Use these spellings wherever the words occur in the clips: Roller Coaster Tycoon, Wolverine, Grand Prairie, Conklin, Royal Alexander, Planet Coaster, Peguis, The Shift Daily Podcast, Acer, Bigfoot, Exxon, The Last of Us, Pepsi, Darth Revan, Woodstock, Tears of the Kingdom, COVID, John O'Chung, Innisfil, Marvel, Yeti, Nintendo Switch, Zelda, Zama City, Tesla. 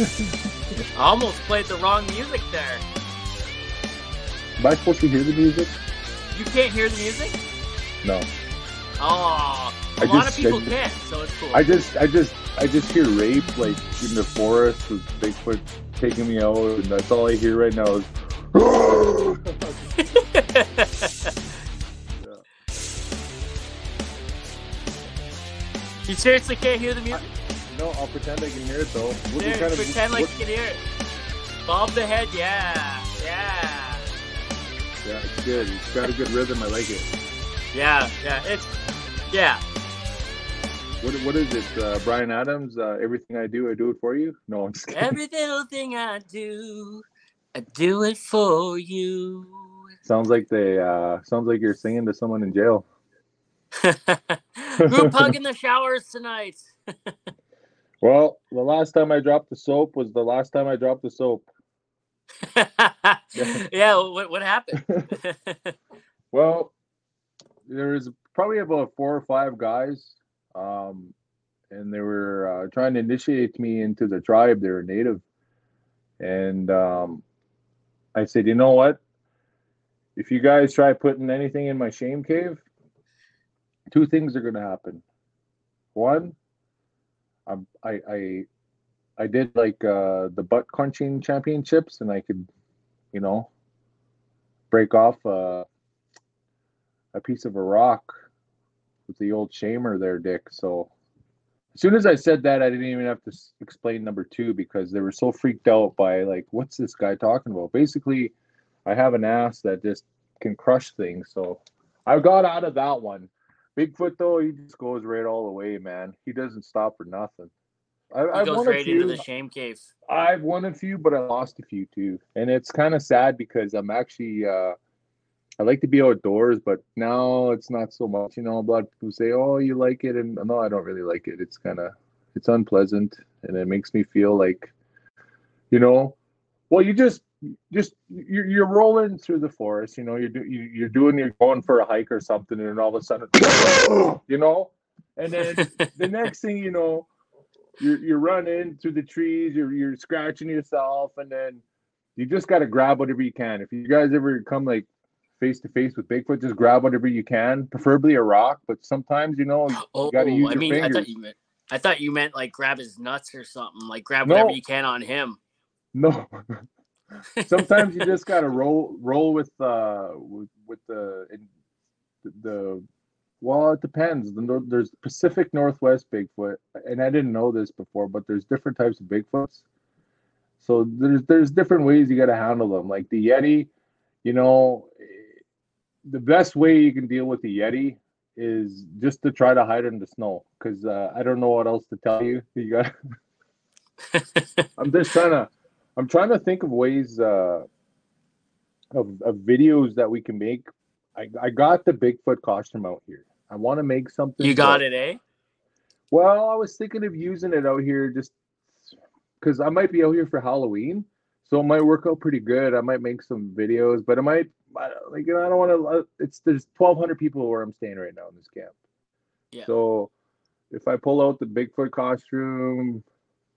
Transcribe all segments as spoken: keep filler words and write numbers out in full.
I almost played the wrong music there. Am I supposed to hear the music? You can't hear the music? No. Oh, a I lot just, of people just, can, so it's cool. I just, I just, I just hear rape, like, in the forest with Bigfoot taking me out, and that's all I hear right now is, yeah. You seriously can't hear the music? I, no, I'll pretend I can hear it, though. What, there, kind pretend of, like what? You can hear it. Bob the head, yeah, yeah. Yeah, it's good. It's got a good rhythm. I like it. Yeah, yeah, it's, yeah. What what is it, uh, Brian Adams? Uh, everything I do, I do it for you. No, I'm just kidding. Every little thing I do, I do it for you. Sounds like they. Uh, sounds like you're singing to someone in jail. Group hug in the showers tonight. Well, the last time I dropped the soap was the last time I dropped the soap. Yeah. What what happened? Well, there's probably about four or five guys, um, and they were uh, trying to initiate me into the tribe. They were native. And um, I said, you know what? If you guys try putting anything in my shame cave, two things are going to happen. One, I'm, I, I, I did like uh, the butt crunching championships, and I could, you know, break off uh, a piece of a rock with the old shamer there, Dick. So as soon as I said that, I didn't even have to explain number two, because they were so freaked out by, like, what's this guy talking about? Basically, I have an ass that just can crush things. So I got out of that one. Bigfoot, though, he just goes right all the way, man. He doesn't stop for nothing. I, he I've goes won right a few. Into the shame cave. I've won a few, but I lost a few, too. And it's kind of sad, because I'm actually uh, – I like to be outdoors, but now it's not so much. You know, a lot of people say, oh, you like it. And no, I don't really like it. It's kind of, it's unpleasant. And it makes me feel like, you know, well, you just, just, you're, you're rolling through the forest. You know, you're, do, you, you're doing, you're going for a hike or something. And all of a sudden, you know, and then the next thing you know, you're, you're running through the trees, you're, you're scratching yourself. And then you just got to grab whatever you can. If you guys ever come like, face to face with Bigfoot, just grab whatever you can, preferably a rock. But sometimes, you know, you oh, gotta use I your mean, fingers. I thought you meant, I thought you meant like grab his nuts or something. Like grab no. whatever you can on him. No. Sometimes you just gotta roll, roll with uh, with, with the the. Well, it depends. The, there's Pacific Northwest Bigfoot, and I didn't know this before, but there's different types of Bigfoots. So there's there's different ways you gotta handle them. Like the Yeti, you know. The best way you can deal with the Yeti is just to try to hide in the snow, because uh, I don't know what else to tell you. You got. I'm just trying to. I'm trying to think of ways uh, of of videos that we can make. I I got the Bigfoot costume out here. I want to make something. You got it, eh? Well, I was thinking of using it out here just because I might be out here for Halloween. So it might work out pretty good. I might make some videos, but it might, like, you know, I don't want to, it's, there's twelve hundred people where I'm staying right now in this camp. Yeah. So if I pull out the Bigfoot costume,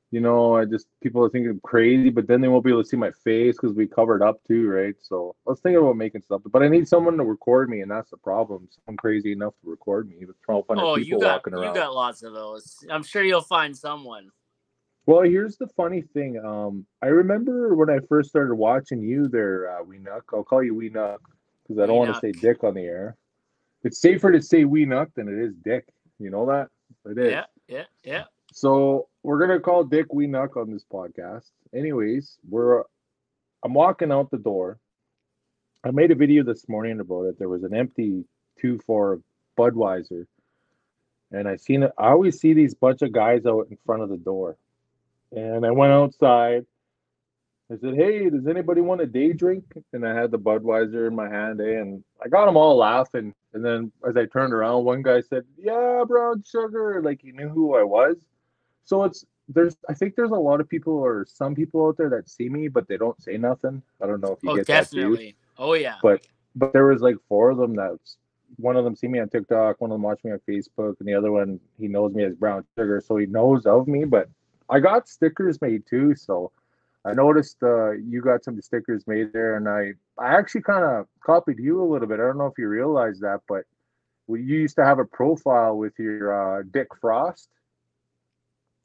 you know, I just, people are thinking I'm crazy, but then they won't be able to see my face because we covered up too, right? So I was thinking about making stuff, but I need someone to record me, and that's the problem. Someone crazy enough to record me with twelve hundred oh, people you got, walking around. You got lots of those. I'm sure you'll find someone. Well, here's the funny thing. Um, I remember when I first started watching you there, uh, Weenuck. I'll call you Weenuck because I don't want to say Dick on the air. It's safer to say Weenuck than it is Dick. You know that? It is. Yeah, yeah, yeah. So we're going to call Dick Weenuck on this podcast. Anyways, we're. I'm walking out the door. I made a video this morning about it. There was an empty two four Budweiser. And I seen it. I always see these bunch of guys out in front of the door. And I went outside. I said, hey, does anybody want a day drink? And I had the Budweiser in my hand, eh? And I got them all laughing. And then as I turned around, one guy said, yeah, brown sugar. Like, he knew who I was. So it's, there's, I think there's a lot of people or some people out there that see me, but they don't say nothing. I don't know if you oh, get definitely. That. Definitely. Oh, yeah. But, but there was like four of them that, one of them see me on TikTok, one of them watched me on Facebook, and the other one, he knows me as brown sugar. So he knows of me, but. I got stickers made too, so I noticed uh, you got some stickers made there, and I, I actually kind of copied you a little bit. I don't know if you realize that, but we, you used to have a profile with your uh, Dick Frost,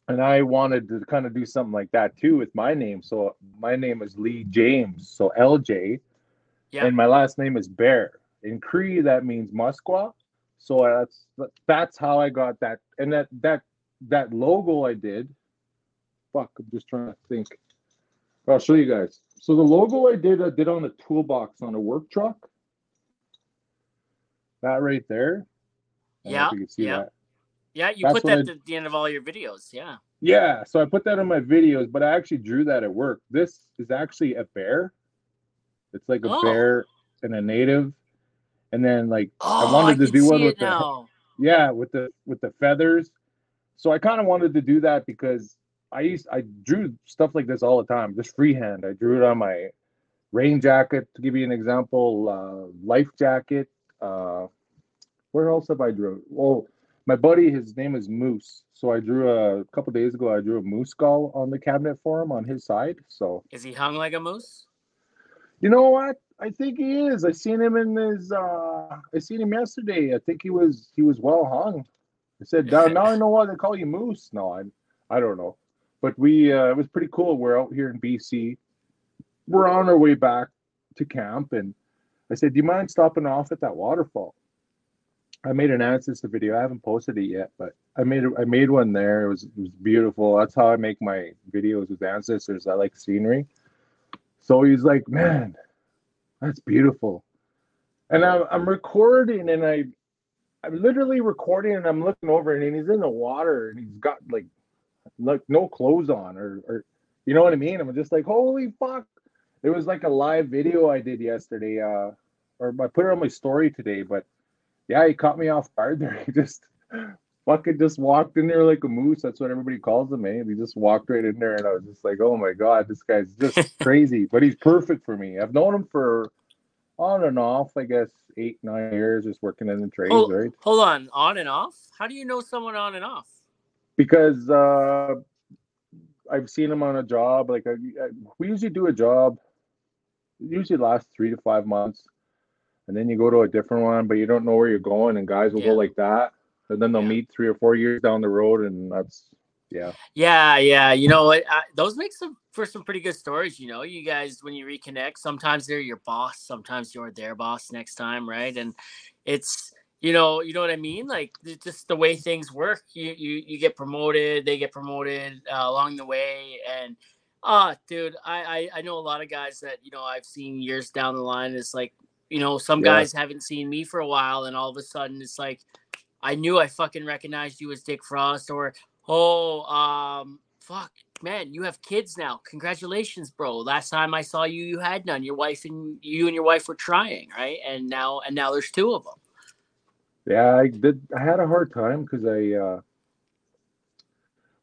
and I wanted to kind of do something like that too with my name. So my name is Lee James, so L J, yeah. And my last name is Bear. In Cree, that means Muskwa. So that's that's how I got that. And that that that logo I did. Fuck, I'm just trying to think. I'll show you guys. So the logo I did, I did on a toolbox on a work truck. That right there. I yeah. Don't know if you can see yeah. That. Yeah. You That's put that I... at the end of all your videos. Yeah. Yeah. So I put that in my videos, but I actually drew that at work. This is actually a bear. It's like a oh. bear and a native. And then like oh, I wanted I to do one with the now. yeah with the with the feathers. So I kind of wanted to do that because. I used I drew stuff like this all the time, just freehand. I drew it on my rain jacket, to give you an example, uh, life jacket. Uh, where else have I drew? Well, my buddy, his name is Moose. So I drew a, a couple days ago, I drew a moose skull on the cabinet for him on his side. So is he hung like a moose? You know what? I think he is. I seen him in his. Uh, I seen him yesterday. I think he was he was well hung. I said, now, now I know why they call you Moose. No, I I don't know. But we, uh, it was pretty cool. We're out here in B C. We're on our way back to camp. And I said, do you mind stopping off at that waterfall? I made an ancestor video. I haven't posted it yet, but I made I made one there. It was, it was beautiful. That's how I make my videos with ancestors. I like scenery. So he's like, man, that's beautiful. And I'm, I'm recording and I, I'm literally recording and I'm looking over and he's in the water and he's got like, like no clothes on or, or you know what I mean. I'm just like, holy fuck. It was like a live video I did yesterday, uh or I put it on my story today, but yeah, he caught me off guard there. He just fucking just walked in there like a moose. That's what everybody calls him, eh? He just walked right in there and I was just like, oh my god, this guy's just crazy. But he's perfect for me. I've known him for on and off, I guess eight, nine years just working in the trades, oh, right? Hold on, on and off? How do you know someone on and off? Because uh, I've seen him on a job. Like I, I, we usually do a job, it usually lasts three to five months, and then you go to a different one, but you don't know where you're going. And guys will yeah. go like that, and then they'll yeah. meet three or four years down the road, and that's yeah, yeah, yeah. You know, it, I, those make some for some pretty good stories. You know, you guys when you reconnect, sometimes they're your boss, sometimes you're their boss next time, right? And it's. You know, you know what I mean? Like, just the way things work. You you, you get promoted. They get promoted uh, along the way. And, ah, uh, dude, I, I, I know a lot of guys that, you know, I've seen years down the line. It's like, you know, some yeah. guys haven't seen me for a while. And all of a sudden, it's like, I knew I fucking recognized you as Dick Frost. Or, oh, um, fuck, man, you have kids now. Congratulations, bro. Last time I saw you, you had none. Your wife and you and your wife were trying, right? And now, and now there's two of them. Yeah, I did. I had a hard time because I, uh,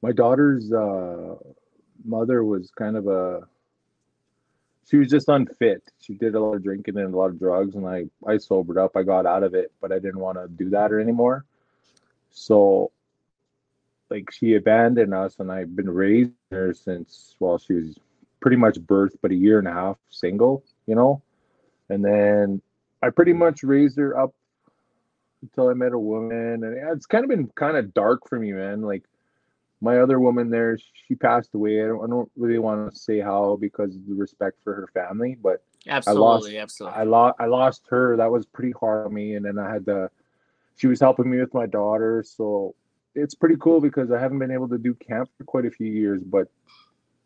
my daughter's uh, mother was kind of a, she was just unfit. She did a lot of drinking and a lot of drugs, and I, I sobered up. I got out of it, but I didn't want to do that anymore. So, like, she abandoned us, and I've been raising her since, well, she was pretty much birth, but a year and a half single, you know? And then I pretty much raised her up until I met a woman, and it's kind of been kind of dark for me, man. Like my other woman there, she passed away. I don't, I don't really want to say how because of the respect for her family, but absolutely, I lost, absolutely. I lost, I lost her. That was pretty hard on me. And then I had the, she was helping me with my daughter. So it's pretty cool because I haven't been able to do camp for quite a few years, but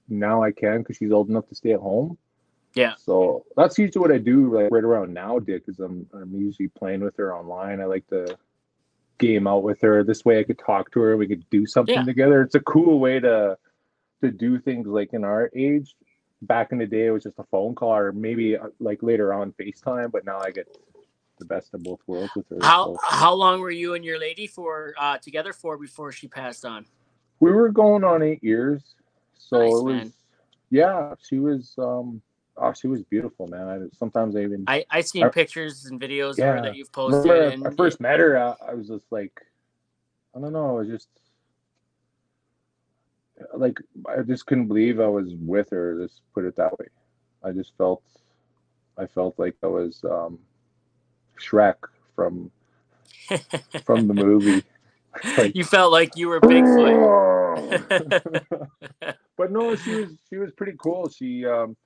now I can, cause she's old enough to stay at home. Yeah. So that's usually what I do, like right around now, Dick, is I'm I'm usually playing with her online. I like to game out with her. This way I could talk to her. We could do something yeah. together. It's a cool way to to do things like in our age. Back in the day, it was just a phone call or maybe like later on FaceTime. But now I get the best of both worlds with her. How so. How long were you and your lady for uh, together for before she passed on? We were going on eight years. So nice, it was, man. Yeah, she was... Um, Oh, she was beautiful, man. I, sometimes I even I I seen I, pictures and videos yeah. of her that you've posted. I, and, I first met her. I, I was just like, I don't know. I was just like, I just couldn't believe I was with her, let's put it that way. I just felt, I felt like I was um, Shrek from from the movie. Like, you felt like you were Bigfoot. But no, she was she was pretty cool. She um,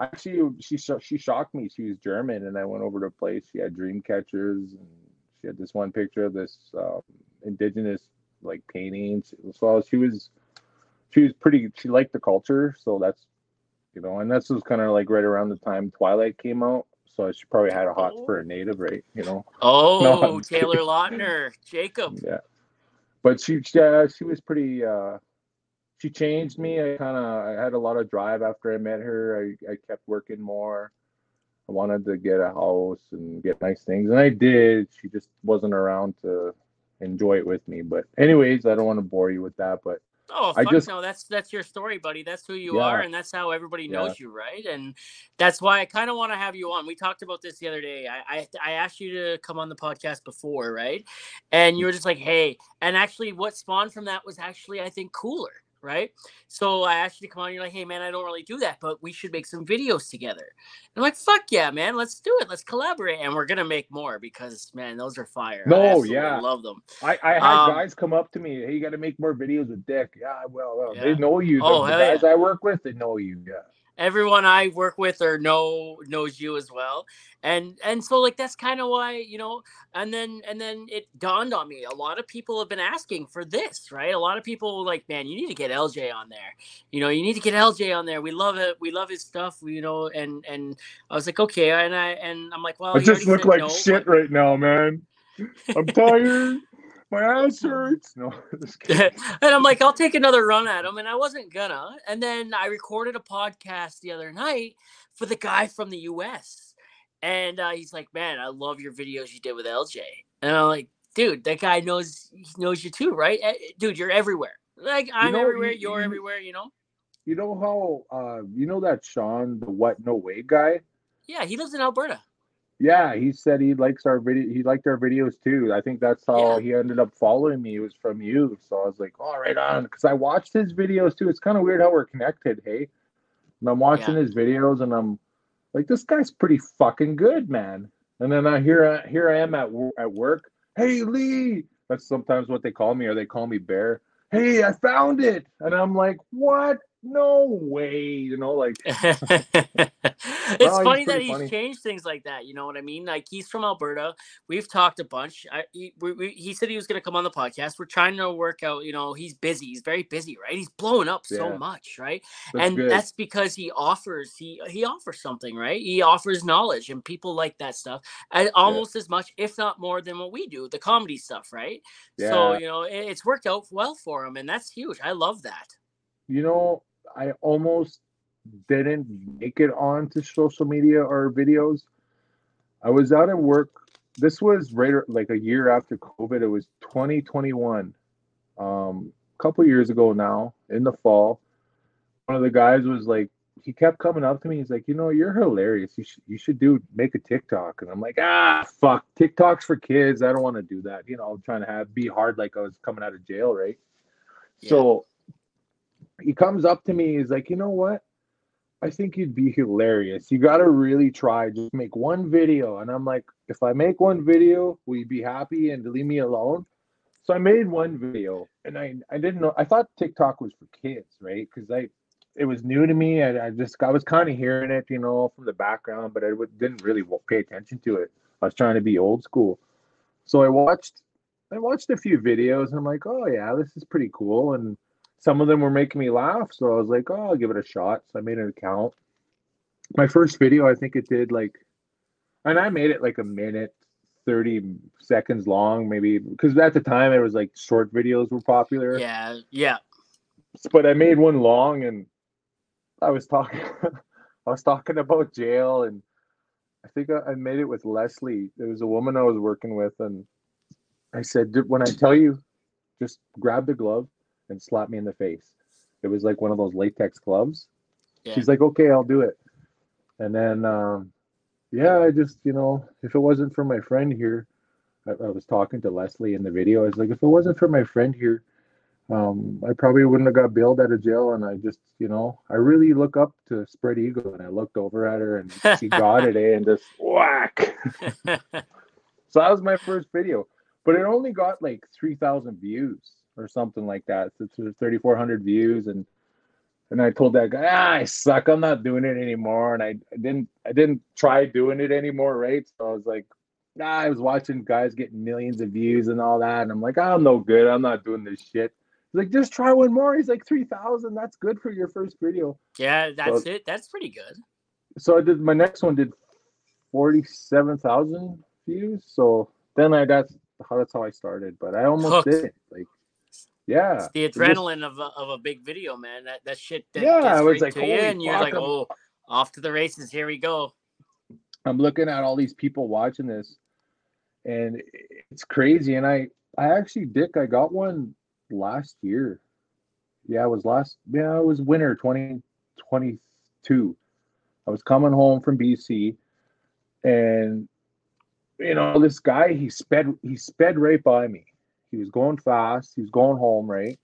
actually she she shocked me. She was German, and I went over to a place. She had dream catchers, and she had this one picture of this um, indigenous like paintings. So she was she was pretty. She liked the culture, so that's you know, and this was kind of like right around the time Twilight came out. So she probably had a hot oh. for a native, right? You know. Oh, no, Taylor Lautner, Jacob. Yeah. But she, she, uh, she was pretty, uh, she changed me. I kind of, I had a lot of drive after I met her. I, I kept working more. I wanted to get a house and get nice things. And I did. She just wasn't around to enjoy it with me. But anyways, I don't want to bore you with that. But oh, fuck I just, no, that's, that's your story, buddy. That's who you yeah. are. And that's how everybody knows yeah. you, right? And that's why I kind of want to have you on. We talked about this the other day. I, I I asked you to come on the podcast before, right? And you were just like, hey. And actually what spawned from that was actually, I think, cooler, right? So I asked you to come on. You're like, hey, man, I don't really do that, but we should make some videos together. And I'm like, fuck yeah, man. Let's do it. Let's collaborate. And we're going to make more because, man, those are fire. No, I yeah. love them. I, I had um, guys come up to me. Hey, you got to make more videos with Dick. Yeah, I will. Well, yeah. They know you. Oh, the guys yeah. I work with, they know you. Yeah. Everyone I work with or know knows you as well. And and so like that's kind of why, you know, and then and then it dawned on me. A lot of people have been asking for this, right? A lot of people were like, man, you need to get L J on there. You know, you need to get L J on there. We love it. We love his stuff, you know, and and I was like, okay, and I and I'm like, well, I just look like no, shit but... right now, man. I'm tired. My ass hurts. No, just kidding. And I'm like, I'll take another run at him. And I wasn't gonna. And then I recorded a podcast the other night for the guy from the U S. And uh, he's like, man, I love your videos you did with L J. And I'm like, dude, that guy knows he knows you too, right? Dude, you're everywhere. Like, I'm you know, everywhere. You, you're you, everywhere, you know? You know how, uh, you know that Sean, the What No Way guy? Yeah, he lives in Alberta. Yeah, he said he likes our video. He liked our videos too. I think that's how yeah. he ended up following me. It was from you, so I was like, "All oh, right on," because I watched his videos too. It's kind of weird how we're connected, hey. And I'm watching yeah. his videos, and I'm like, "This guy's pretty fucking good, man." And then I hear here I am at at work. Hey, Lee. That's sometimes what they call me, or they call me Bear. Hey, I found it, and I'm like, "What? No way," you know, like it's well, funny he's that he's funny. Changed things like that, you know what I mean? Like he's from Alberta. We've talked a bunch. I he, we, we, he said he was going to come on the podcast. We're trying to work out, you know, he's busy. He's very busy, right? He's blowing up yeah. so much, right? That's and good. That's because he offers he he offers something, right? He offers knowledge, and people like that stuff and almost yeah. as much, if not more, than what we do, the comedy stuff, right? Yeah. So you know, it, it's worked out well for him, and that's huge. I love that. You know. I almost didn't make it onto social media or videos. I was out at work. This was right like a year after COVID. It was twenty twenty-one, um, a couple years ago now, in the fall. One of the guys was like, he kept coming up to me. He's like, you know, you're hilarious. You should, you should do, make a TikTok. And I'm like, ah, fuck, TikTok's for kids. I don't want to do that. You know, I'm trying to have, be hard like I was coming out of jail, right? Yeah. So he comes up to me. He's like, you know what? I think you'd be hilarious. You got to really try. Just make one video. And I'm like, if I make one video, will you be happy and leave me alone? So I made one video, and I, I didn't know. I thought TikTok was for kids, right? Because I it was new to me. And I just I was kind of hearing it, you know, from the background, but I didn't really pay attention to it. I was trying to be old school. So I watched I watched a few videos, and I'm like, oh, yeah, this is pretty cool. And some of them were making me laugh, so I was like, oh, I'll give it a shot. So I made an account. My first video, I think it did like, and I made it like a minute, thirty seconds long, maybe, because at the time it was like short videos were popular. Yeah, yeah. But I made one long, and I was talking, I was talking about jail, and I think I, I made it with Leslie. There was a woman I was working with, and I said, when I tell you, just grab the glove and slapped me in the face. It was like one of those latex gloves. Yeah. She's like, okay, I'll do it. And then, um, yeah, I just, you know, if it wasn't for my friend here, I, I was talking to Leslie in the video. I was like, if it wasn't for my friend here, Um, I probably wouldn't have got bailed out of jail, and I just, you know, I really look up to spread ego, and I looked over at her and she got it, eh, and just whack. So that was my first video, but it only got like three thousand views or something like that. So thirty-four hundred views, and and I told that guy, ah, I suck, I'm not doing it anymore, and I, I didn't, I didn't try doing it anymore, right? So I was like, nah, I was watching guys getting millions of views and all that, and I'm like, I'm no good, I'm not doing this shit. Like, just try one more. He's like, three thousand. That's good for your first video. Yeah, that's so, it. That's pretty good. So I did, my next one did forty-seven thousand views. So then I, that's how, that's how I started, but I almost Hooked. did it. Like, yeah. It's the adrenaline just, of, a, of a big video, man. That, that shit. That yeah. I was like, holy fuck, and you're like, I'm, oh, off to the races. Here we go. I'm looking at all these people watching this, and it's crazy. And I, I actually, Dick, I got one last year. Yeah, it was last, yeah, it was winter twenty twenty-two. I was coming home from B C, and you know, this guy, he sped he sped right by me. He was going fast, he was going home, right?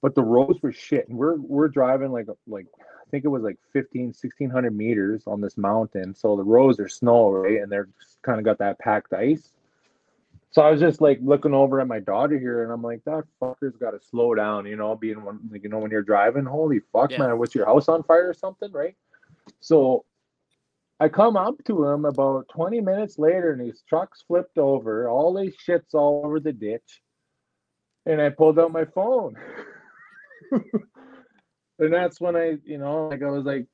But the roads were shit, and we're we're driving like like I think it was like fifteen sixteen hundred meters on this mountain, so the roads are snow, right? And they're kind of got that packed ice. So I was just like looking over at my daughter here, and I'm like, that fucker's got to slow down, you know, being one, like, you know, when you're driving, holy fuck, yeah. man, what's your house on fire or something, right? So I come up to him about twenty minutes later, and his truck's flipped over, all his shit's all over the ditch, and I pulled out my phone. And that's when I, you know, like I was like,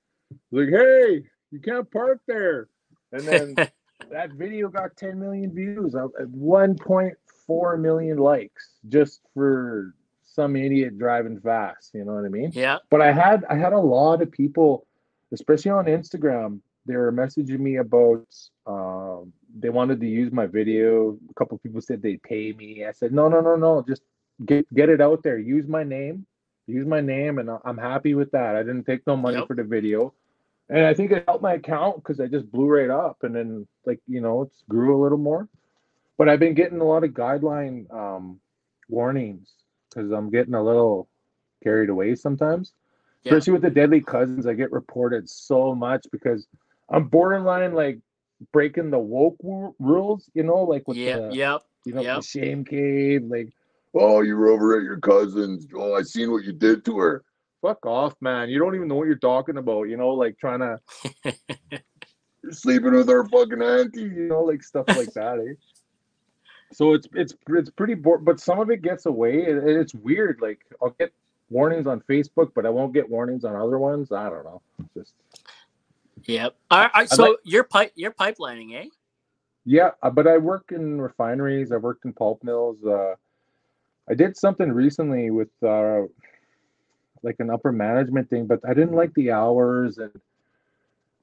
like, hey, you can't park there. And then... That video got ten million views, one point four million likes, just for some idiot driving fast. You know what I mean? Yeah. But I had I had a lot of people, especially on Instagram, they were messaging me about um, they wanted to use my video. A couple of people said they'd pay me. I said no, no, no, no. Just get get it out there. Use my name. Use my name, and I'm happy with that. I didn't take no money nope. for the video. And I think it helped my account because I just blew right up, and then, like, you know, it grew a little more. But I've been getting a lot of guideline um, warnings because I'm getting a little carried away sometimes. Yeah. Especially with the Deadly Cousins, I get reported so much because I'm borderline, like, breaking the woke w- rules, you know, like with yeah, the, yep, you know, yep. the shame cave. Like, oh, you were over at your cousin's. Oh, I seen what you did to her. Fuck off, man. You don't even know what you're talking about, you know, like trying to sleeping with our fucking auntie, you know, like stuff like that, eh? So it's it's it's pretty boring, but some of it gets away, and it's weird. Like, I'll get warnings on Facebook, but I won't get warnings on other ones. I don't know. Just Yep. All right, so like, you're pipe you're pipelining, eh? Yeah, but I work in refineries, I worked in pulp mills. Uh I did something recently with uh like an upper management thing, but I didn't like the hours, and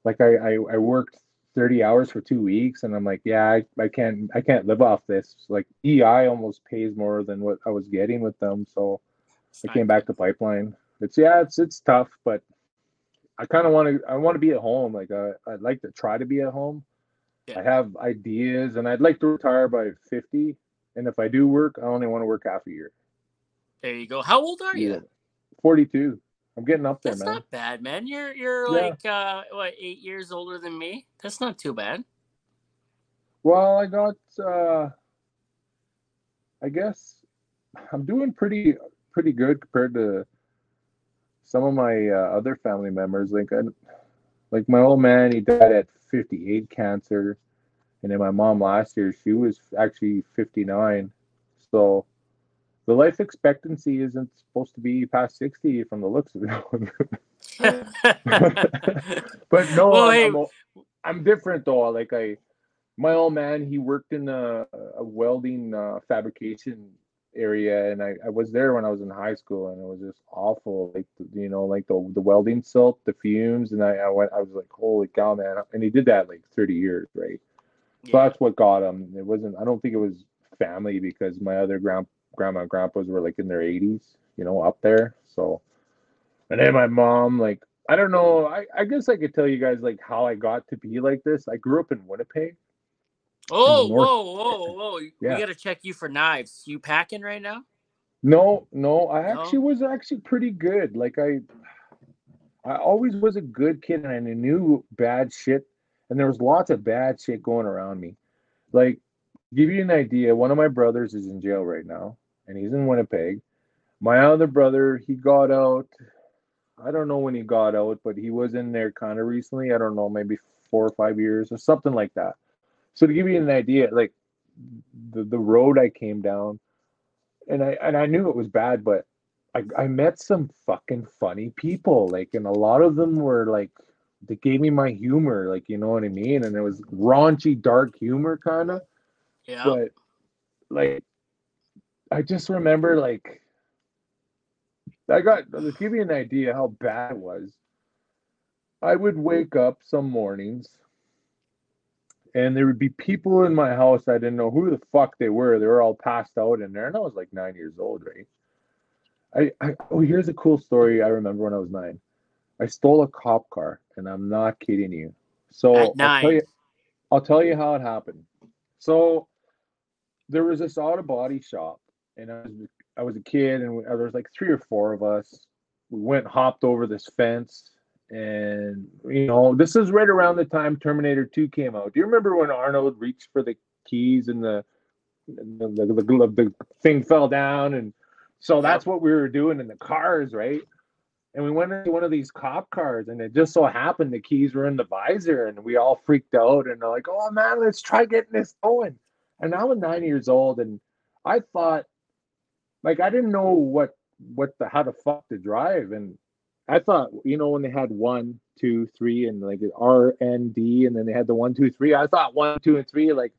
like I, I, I worked thirty hours for two weeks, and I'm like, yeah, I, I can't I can't live off this. Like E I almost pays more than what I was getting with them, so I came back to pipeline. It's yeah, it's it's tough, but I kind of want to I want to be at home. Like I, I'd like to try to be at home. Yeah. I have ideas, and I'd like to retire by fifty. And if I do work, I only want to work half a year. There you go. How old are you? Yeah. forty-two. I'm getting up there. That's man. That's not bad, man. You're you're yeah. like uh, what eight years older than me. That's not too bad. Well, I got. Uh, I guess I'm doing pretty pretty good compared to some of my uh, other family members. Like I, like my old man, he died at fifty-eight, cancer, and then my mom last year, she was actually fifty-nine. So. The life expectancy isn't supposed to be past sixty from the looks of it. But no, well, I'm, hey. I'm, I'm different though. Like I, my old man, he worked in a, a welding uh, fabrication area. And I, I was there when I was in high school, and it was just awful. Like, you know, like the, the welding silt, the fumes. And I, I went, I was like, holy cow, man. And he did that like thirty years. Right. Yeah. So that's what got him. It wasn't, I don't think it was family, because my other grandpa, grandma and grandpas were like in their eighties, you know, up there. So, and then my mom, like, I don't know, I, I guess I could tell you guys like how I got to be like this. I grew up in Winnipeg. Oh, in whoa, whoa, whoa. Yeah. We got to check you for knives. You packing right now? No, no, I no? actually was actually pretty good. Like I, I always was a good kid, and I knew bad shit, and there was lots of bad shit going around me. Like, give you an idea, one of my brothers is in jail right now, and he's in Winnipeg. My other brother, he got out. I don't know when he got out, but he was in there kind of recently. I don't know, maybe four or five years or something like that. So to give you an idea, like the, the road I came down, and I and I knew it was bad, but I, I met some fucking funny people. Like, and a lot of them were like, they gave me my humor, like, you know what I mean? And it was raunchy, dark humor kind of. Yeah. But like, I just remember like, I got, to give you an idea how bad it was. I would wake up some mornings and there would be people in my house. I didn't know who the fuck they were. They were all passed out in there. And I was like nine years old, right? I, I oh, here's a cool story I remember when I was nine. I stole a cop car, and I'm not kidding you. So At nine. I'll tell you, I'll tell you how it happened. So there was this auto body shop, and I was I was a kid, and there was like three or four of us. We went and hopped over this fence, and, you know, this is right around the time Terminator two came out. Do you remember when Arnold reached for the keys and the the, the, the, the thing fell down? And so that's what we were doing in the cars, right? And we went into one of these cop cars, and it just so happened the keys were in the visor, and we all freaked out, and they're like, oh, man, let's try getting this going. And I was nine years old, and I thought, like, I didn't know what, what the, how the fuck to drive. And I thought, you know, when they had one, two, three, and like R and D, and then they had the one, two, three, I thought one, two, and three, like,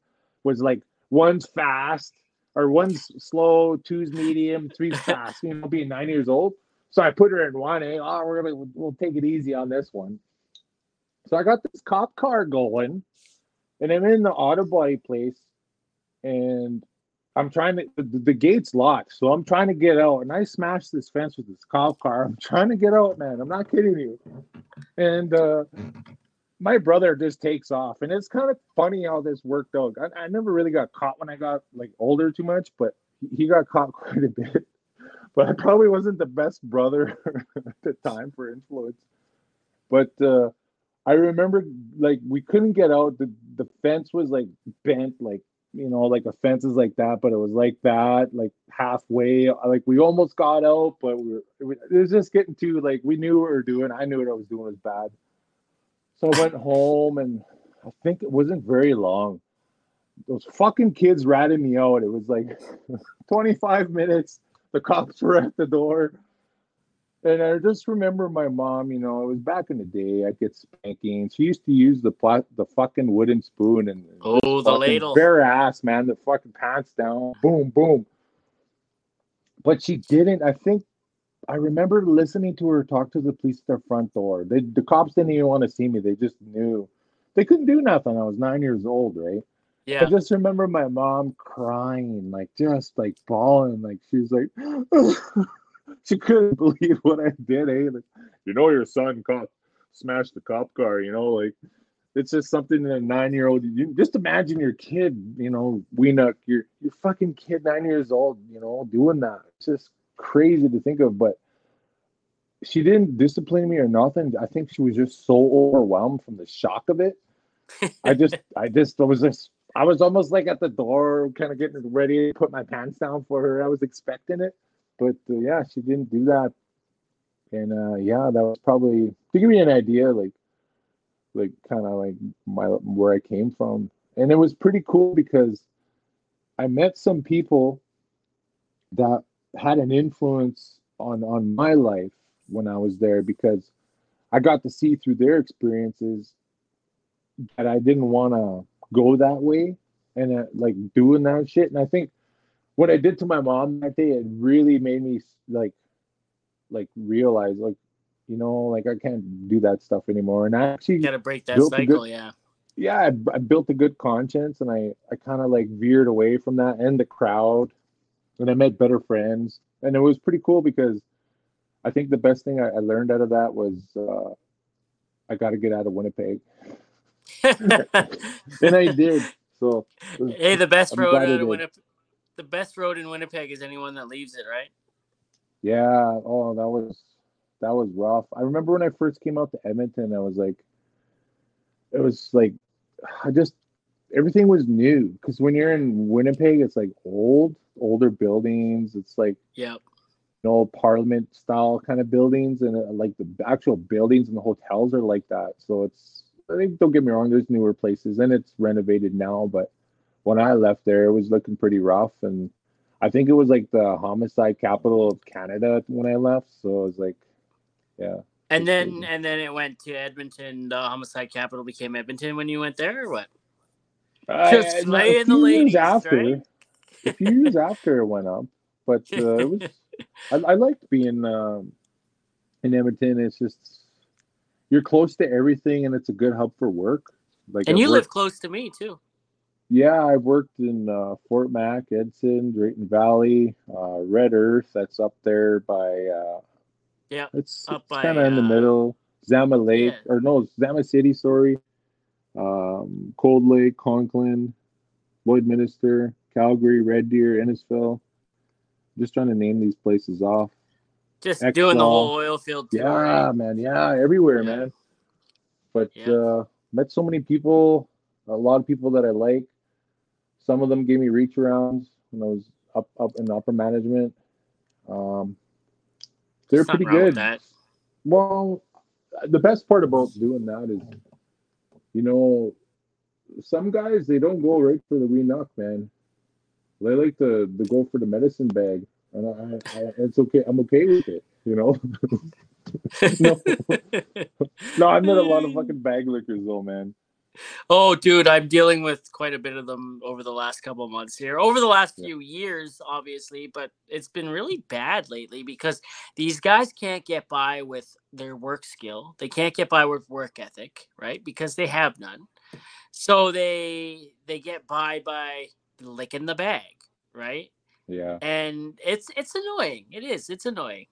was like one's fast or one's slow, two's medium, three's fast, you know, being nine years old. So I put her in one, eh? Oh, we're gonna, we'll, we'll take it easy on this one. So I got this cop car going, and I'm in the auto body place, and I'm trying to, the, the gate's locked, so I'm trying to get out, and I smashed this fence with this cop car. I'm trying to get out, man. I'm not kidding you. And uh, my brother just takes off, and it's kind of funny how this worked out. I, I never really got caught when I got, like, older too much, but he got caught quite a bit. But I probably wasn't the best brother at the time for influence. But uh, I remember, like, we couldn't get out. The, the fence was, like, bent, like, you know, like a fence is like that, but it was like that, like halfway, like we almost got out, but we were, it was, it was just getting too, like, we knew what we were doing. I knew what I was doing was bad. So I went home, and I think it wasn't very long. Those fucking kids ratted me out. It was like twenty-five minutes. The cops were at the door. And I just remember my mom, you know, it was back in the day. I'd get spankings. She used to use the pla- the fucking wooden spoon and oh, the ladle. Bare ass, man. The fucking pants down. Boom, boom. But she didn't. I think I remember listening to her talk to the police at their front door. They, the cops didn't even want to see me. They just knew. They couldn't do nothing. I was nine years old, right? Yeah. I just remember my mom crying, like just like bawling. Like she was like, oh. She couldn't believe what I did, eh? Like, you know, your son cop smashed the cop car, you know, like it's just something that a nine-year-old, you just imagine your kid, you know, Weenuck, your your fucking kid, nine years old, you know, doing that. It's just crazy to think of. But she didn't discipline me or nothing. I think she was just so overwhelmed from the shock of it. I just, I just, I was just, I was almost like at the door, kind of getting ready to put my pants down for her. I was expecting it. But, uh, yeah, she didn't do that. And, uh, yeah, that was probably, to give you an idea, like, like kind of like my where I came from. And it was pretty cool because I met some people that had an influence on, on my life when I was there, because I got to see through their experiences that I didn't want to go that way and, uh, like, doing that shit. And I think what I did to my mom that day, it really made me like, like realize, like, you know, like I can't do that stuff anymore. And I actually got to break that cycle. Good, yeah. Yeah. I, I built a good conscience, and I, I kind of like veered away from that and the crowd, and I met better friends. And it was pretty cool because I think the best thing I, I learned out of that was, uh, I got to get out of Winnipeg. And I did. So was, hey, the best road out of Winnipeg. the best road in Winnipeg is anyone that leaves it, right? Yeah. Oh, that was that was rough. I remember when I first came out to Edmonton, I was like, it was like, I just everything was new, because when you're in Winnipeg, it's like old, older buildings. It's like yep. you know, Parliament style kind of buildings, and like the actual buildings and the hotels are like that. So it's, I think, don't get me wrong, there's newer places and it's renovated now, but when I left there, it was looking pretty rough, and I think it was like the homicide capital of Canada when I left. So I was like, yeah. And then crazy. And then it went to Edmonton. The homicide capital became Edmonton when you went there, or what? Uh, Just slaying the ladies, after, right? A few years after it went up, but uh, it was. I, I liked being um, in Edmonton. It's just, you're close to everything, and it's a good hub for work. Like, and I've you worked, live close to me too. Yeah, I've worked in uh, Fort Mac, Edson, Drayton Valley, uh, Red Earth. That's up there by. Uh, yeah, it's, it's kind of uh, in the middle. Zama Lake, yeah. or no, Zama City. Sorry, um, Cold Lake, Conklin, Lloydminster, Calgary, Red Deer, Innisfil. Just trying to name these places off. Just Exxon. Doing the whole oil field tour. Yeah, right? man. Yeah, everywhere, yeah. man. But yeah. uh, met so many people. A lot of people that I like. Some of them gave me reach arounds when I was up up in upper management. Um, they're There's pretty good. With that. Well, the best part about doing that is, you know, some guys, they don't go right for the Weenuck, man. They like to, to go for the medicine bag, and I, I, it's okay. I'm okay with it, you know. no. no, I've met a lot of fucking bag lickers though, man. Oh, dude, I'm dealing with quite a bit of them over the last couple of months here. Over the last few yeah. years, obviously, but it's been really bad lately because these guys can't get by with their work skill. They can't get by with work ethic, right? Because they have none. So they they get by by licking the bag, right? Yeah. And it's it's annoying. It is. It's annoying.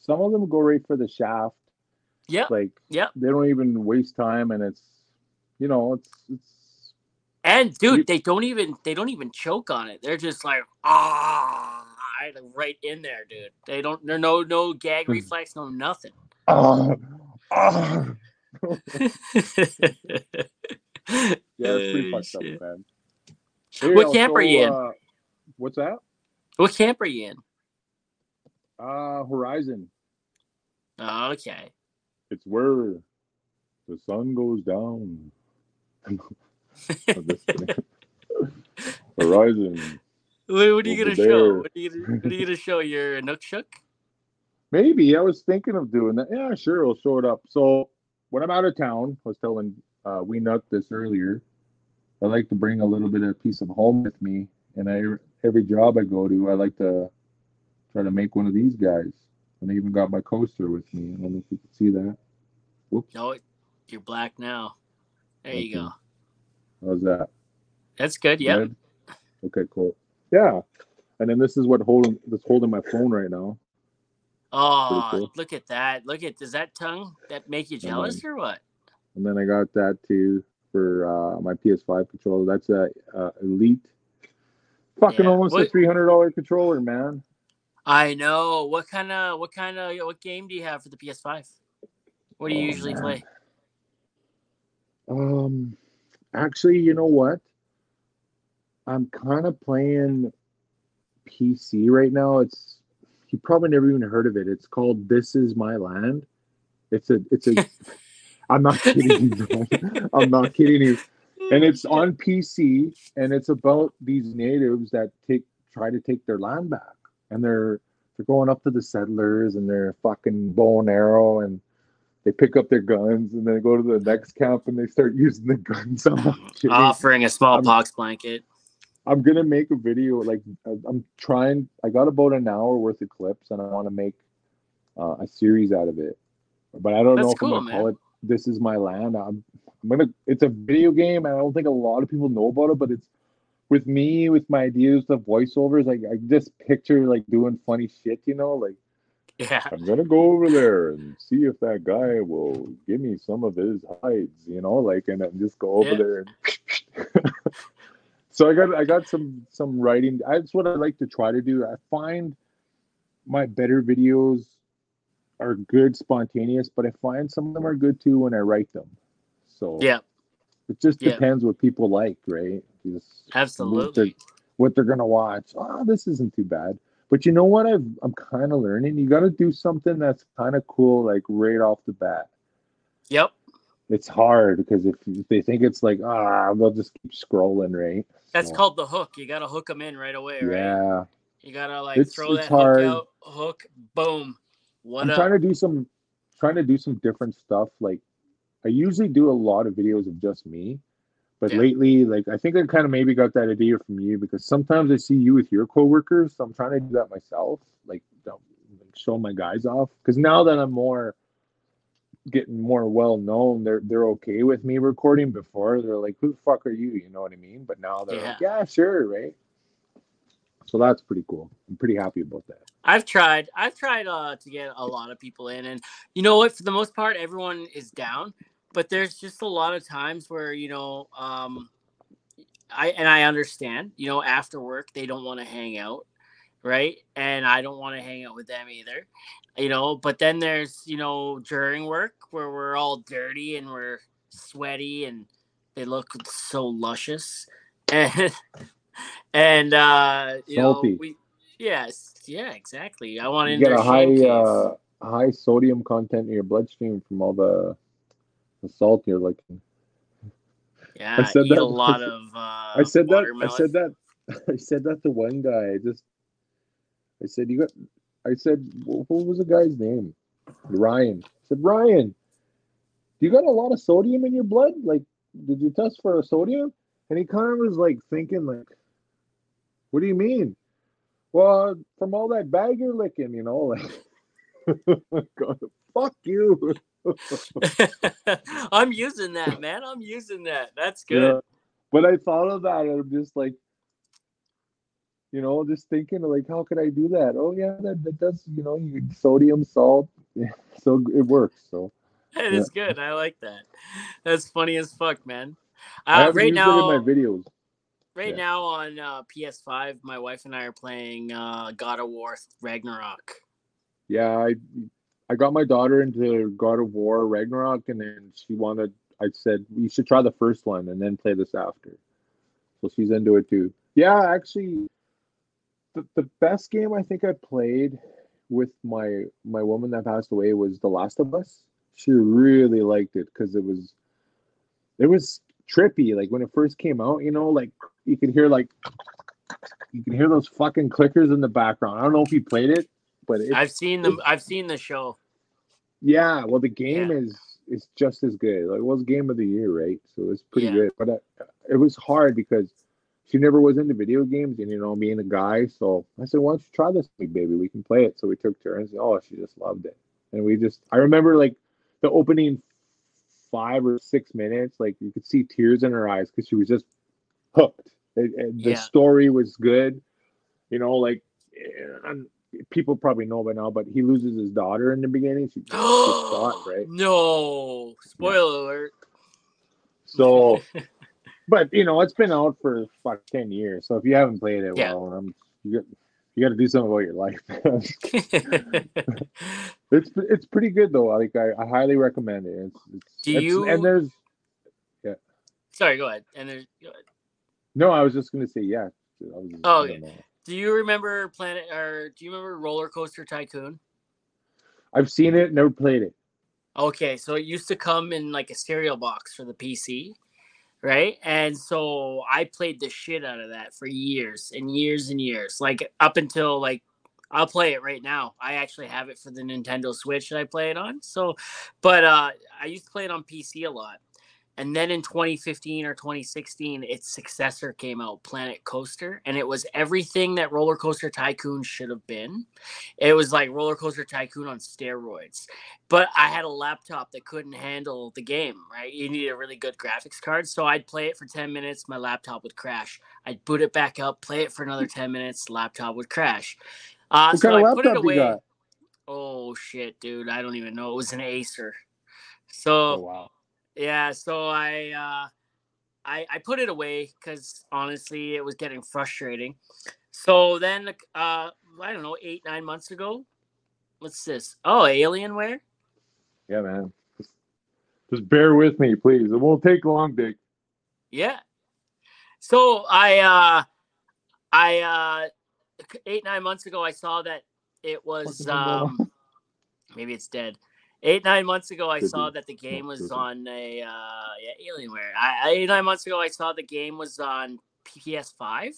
Some of them go right for the shaft. Yeah. Like, yeah. They don't even waste time, and it's, you know, it's, it's and dude, you, they don't even they don't even choke on it. They're just like, ah, right in there, dude. They don't. They're no no gag reflex, no nothing. Ah, ah. Yeah, it's pretty fucked up, man. Here, what camp also, are you in? Uh, what's that? What camp are you in? Uh, Horizon. Okay. It's where the sun goes down. Horizon. Wait, what are you gonna there. show? What are you gonna, what are you gonna show? Your Nook Shook? Maybe I was thinking of doing that. Yeah, sure, I'll show it up. So when I'm out of town, I was telling uh, Weenuck this earlier. I like to bring a little bit of piece of home with me, and I every job I go to, I like to try to make one of these guys. And I even got my coaster with me. I don't know if you can see that. Whoops. No, you're black now. There okay. you go. How's that? That's good. Yeah. Okay. Cool. Yeah. And then this is what holding that's holding my phone right now. Oh, cool. Look at that! Look at does that tongue that make you jealous then, or what? And then I got that too for uh, my P S five controller. That's a uh, elite, fucking yeah. almost what? a three hundred dollar controller, man. I know. What kind of what kind of what game do you have for the P S five? What do you oh, usually man. play? Um, actually, you know what? I'm kind of playing P C right now. It's you probably never even heard of it. It's called This Is My Land. It's a, it's a. I'm not kidding you. I'm not kidding you. And it's on P C, and it's about these natives that take try to take their land back, and they're they're going up to the settlers, and they're fucking bow and arrow, and they pick up their guns, and they go to the next camp, and they start using the guns. Offering a smallpox blanket. I'm going to make a video. Like, I'm trying. I got about an hour worth of clips, and I want to make uh, a series out of it. But I don't That's know if cool, I'm going to call it This Is My Land. I'm, I'm gonna. It's a video game, and I don't think a lot of people know about it, but it's with me, with my ideas of voiceovers. Like, I just picture, like, doing funny shit, you know? Like, yeah. I'm gonna go over there and see if that guy will give me some of his hides, you know, like, and then just go over yeah. there. And So I got I got some some writing. That's what I like to try to do. I find my better videos are good, spontaneous, but I find some of them are good too when I write them. So yeah, it just yeah. depends what people like, right? Just absolutely what they're, what they're gonna watch. Oh, this isn't too bad. But you know what? I've I'm kind of learning. You got to do something that's kind of cool, like right off the bat. Yep. It's hard because if, if they think it's like, ah, they'll just keep scrolling, right? That's so. Called the hook. You got to hook them in right away, right? Yeah. You got to like it's, throw it's that hard. hook out, hook, boom. What I'm up? trying to do some, trying to do some different stuff. Like I usually do a lot of videos of just me, but yeah. lately, like I think I kind of maybe got that idea from you because sometimes I see you with your coworkers. So I'm trying to do that myself, like, like show my guys off. Because now that I'm more getting more well known, they're they're okay with me recording. Before they're like, who the fuck are you, you know what I mean? But now they're yeah. like, yeah, sure, right? So that's pretty cool. I'm pretty happy about that. I've tried I've tried uh to get a lot of people in, and you know what, for the most part everyone is down, but there's just a lot of times where, you know, um I and I understand, you know, after work they don't want to hang out, right? And I don't want to hang out with them either, you know. But then there's, you know, during work where we're all dirty and we're sweaty and they look so luscious and and uh you Salty. know we yes yeah exactly I want to get a high uh, high sodium content in your bloodstream from all the, the salt you're liking. Yeah, I said that, a lot I said, of uh I said watermelon. that I said that I said that to one guy. I just I said, you got, I said, what was the guy's name? Ryan. I said, Ryan, you got a lot of sodium in your blood? Like, did you test for a sodium? And he kind of was like thinking, like, what do you mean? Well, from all that bag you're licking, you know, like, God, fuck you. I'm using that, man. I'm using that. That's good. Yeah. But I thought of that, and I'm just like, you know, just thinking like, how could I do that? Oh yeah, that, that does, you know, you sodium, salt, yeah, so it works. So it yeah. is good. I like that. That's funny as fuck, man. Uh, right now, in my videos. Right yeah. now on uh, P S five, my wife and I are playing uh, God of War Ragnarok. Yeah, I I got my daughter into God of War Ragnarok, and then she wanted. I said we should try the first one and then play this after. So she's into it too. Yeah, actually. The, the best game I think I played with my my woman that passed away was The Last of Us. She really liked it because it was it was trippy. Like when it first came out, you know, like you could hear like you can hear those fucking clickers in the background. I don't know if you played it, but it's, I've seen them. I've seen the show. Yeah, well, the game yeah. is is just as good. Like it was Game of the Year, right? So it's pretty yeah. good. But I, it was hard because she never was into video games, and you know, being a guy, so I said, why don't you try this week, baby? We can play it. So we took turns. Oh, she just loved it. And we just, I remember like the opening five or six minutes, like you could see tears in her eyes because she was just hooked. It, it, the yeah. story was good. You know, like I'm, people probably know by now, but he loses his daughter in the beginning. She just thought, right? No. Spoiler yeah. alert. So. But, you know, it's been out for fuck ten years. So if you haven't played it, yeah. well, um, you got, you got to do something about your life. it's it's pretty good, though. Like, I, I highly recommend it. It's, it's, do it's, you? And there's. Yeah. Sorry, go ahead. And there's. Go ahead. No, I was just going to say, yeah. I was, oh, I do you remember Planet or do you remember Roller Coaster Tycoon? I've seen it, never played it. Okay. So it used to come in like a cereal box for the P C. Right. And so I played the shit out of that for years and years and years, like up until like I'll play it right now. I actually have it for the Nintendo Switch that I play it on. So but uh, I used to play it on P C a lot. And then in twenty fifteen or twenty sixteen, its successor came out, Planet Coaster. And it was everything that Roller Coaster Tycoon should have been. It was like Roller Coaster Tycoon on steroids. But I had a laptop that couldn't handle the game, right? You need a really good graphics card. So I'd play it for ten minutes. My laptop would crash. I'd boot it back up, play it for another ten minutes. Laptop would crash. Uh, what so kind of I put it away. You got? Oh, shit, dude. I don't even know. It was an Acer. So. Oh, wow. Yeah, so I uh, I, I put it away because honestly, it was getting frustrating. So then, uh, I don't know, eight, nine months ago, what's this? Oh, Alienware. Yeah, man. Just, just bear with me, please. It won't take long, Dick. Yeah. So I, uh, I, uh, eight, nine months ago, I saw that it was, um, maybe it's dead. Eight, nine months ago, I saw that the game was on a uh, yeah, Alienware. I, eight, nine months ago, I saw the game was on P S five.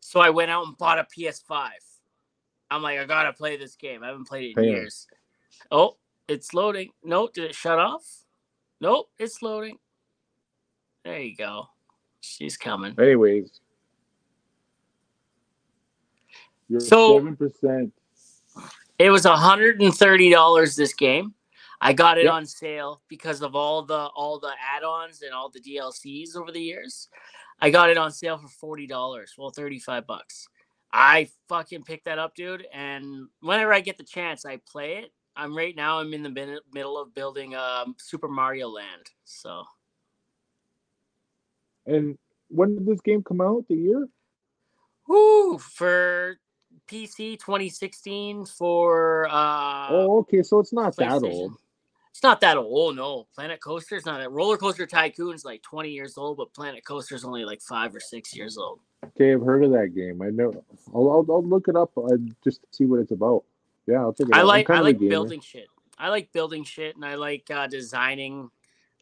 So I went out and bought a P S five. I'm like, I got to play this game. I haven't played it in Damn. years. Oh, it's loading. No, did it shut off? Nope, it's loading. There you go. She's coming. Anyways. You're so, seven percent. It was one hundred thirty dollars this game. I got it yep. on sale because of all the all the add-ons and all the D L Cs over the years. I got it on sale for forty dollars. Well, thirty-five bucks. I fucking picked that up, dude. And whenever I get the chance, I play it. I'm right now. I'm in the min- middle of building um, Super Mario Land. So. And when did this game come out? The year? Ooh, for P C twenty sixteen for uh oh okay so it's not that old it's not that old no Planet Coaster's not that. Roller Coaster Tycoon's like twenty years old, but Planet Coaster's only like five or six years old. Okay, I've heard of that game. I know. I'll I'll, I'll look it up uh, just to see what it's about. Yeah, I'll check it I out. Like I like building shit. I like building shit, and I like uh designing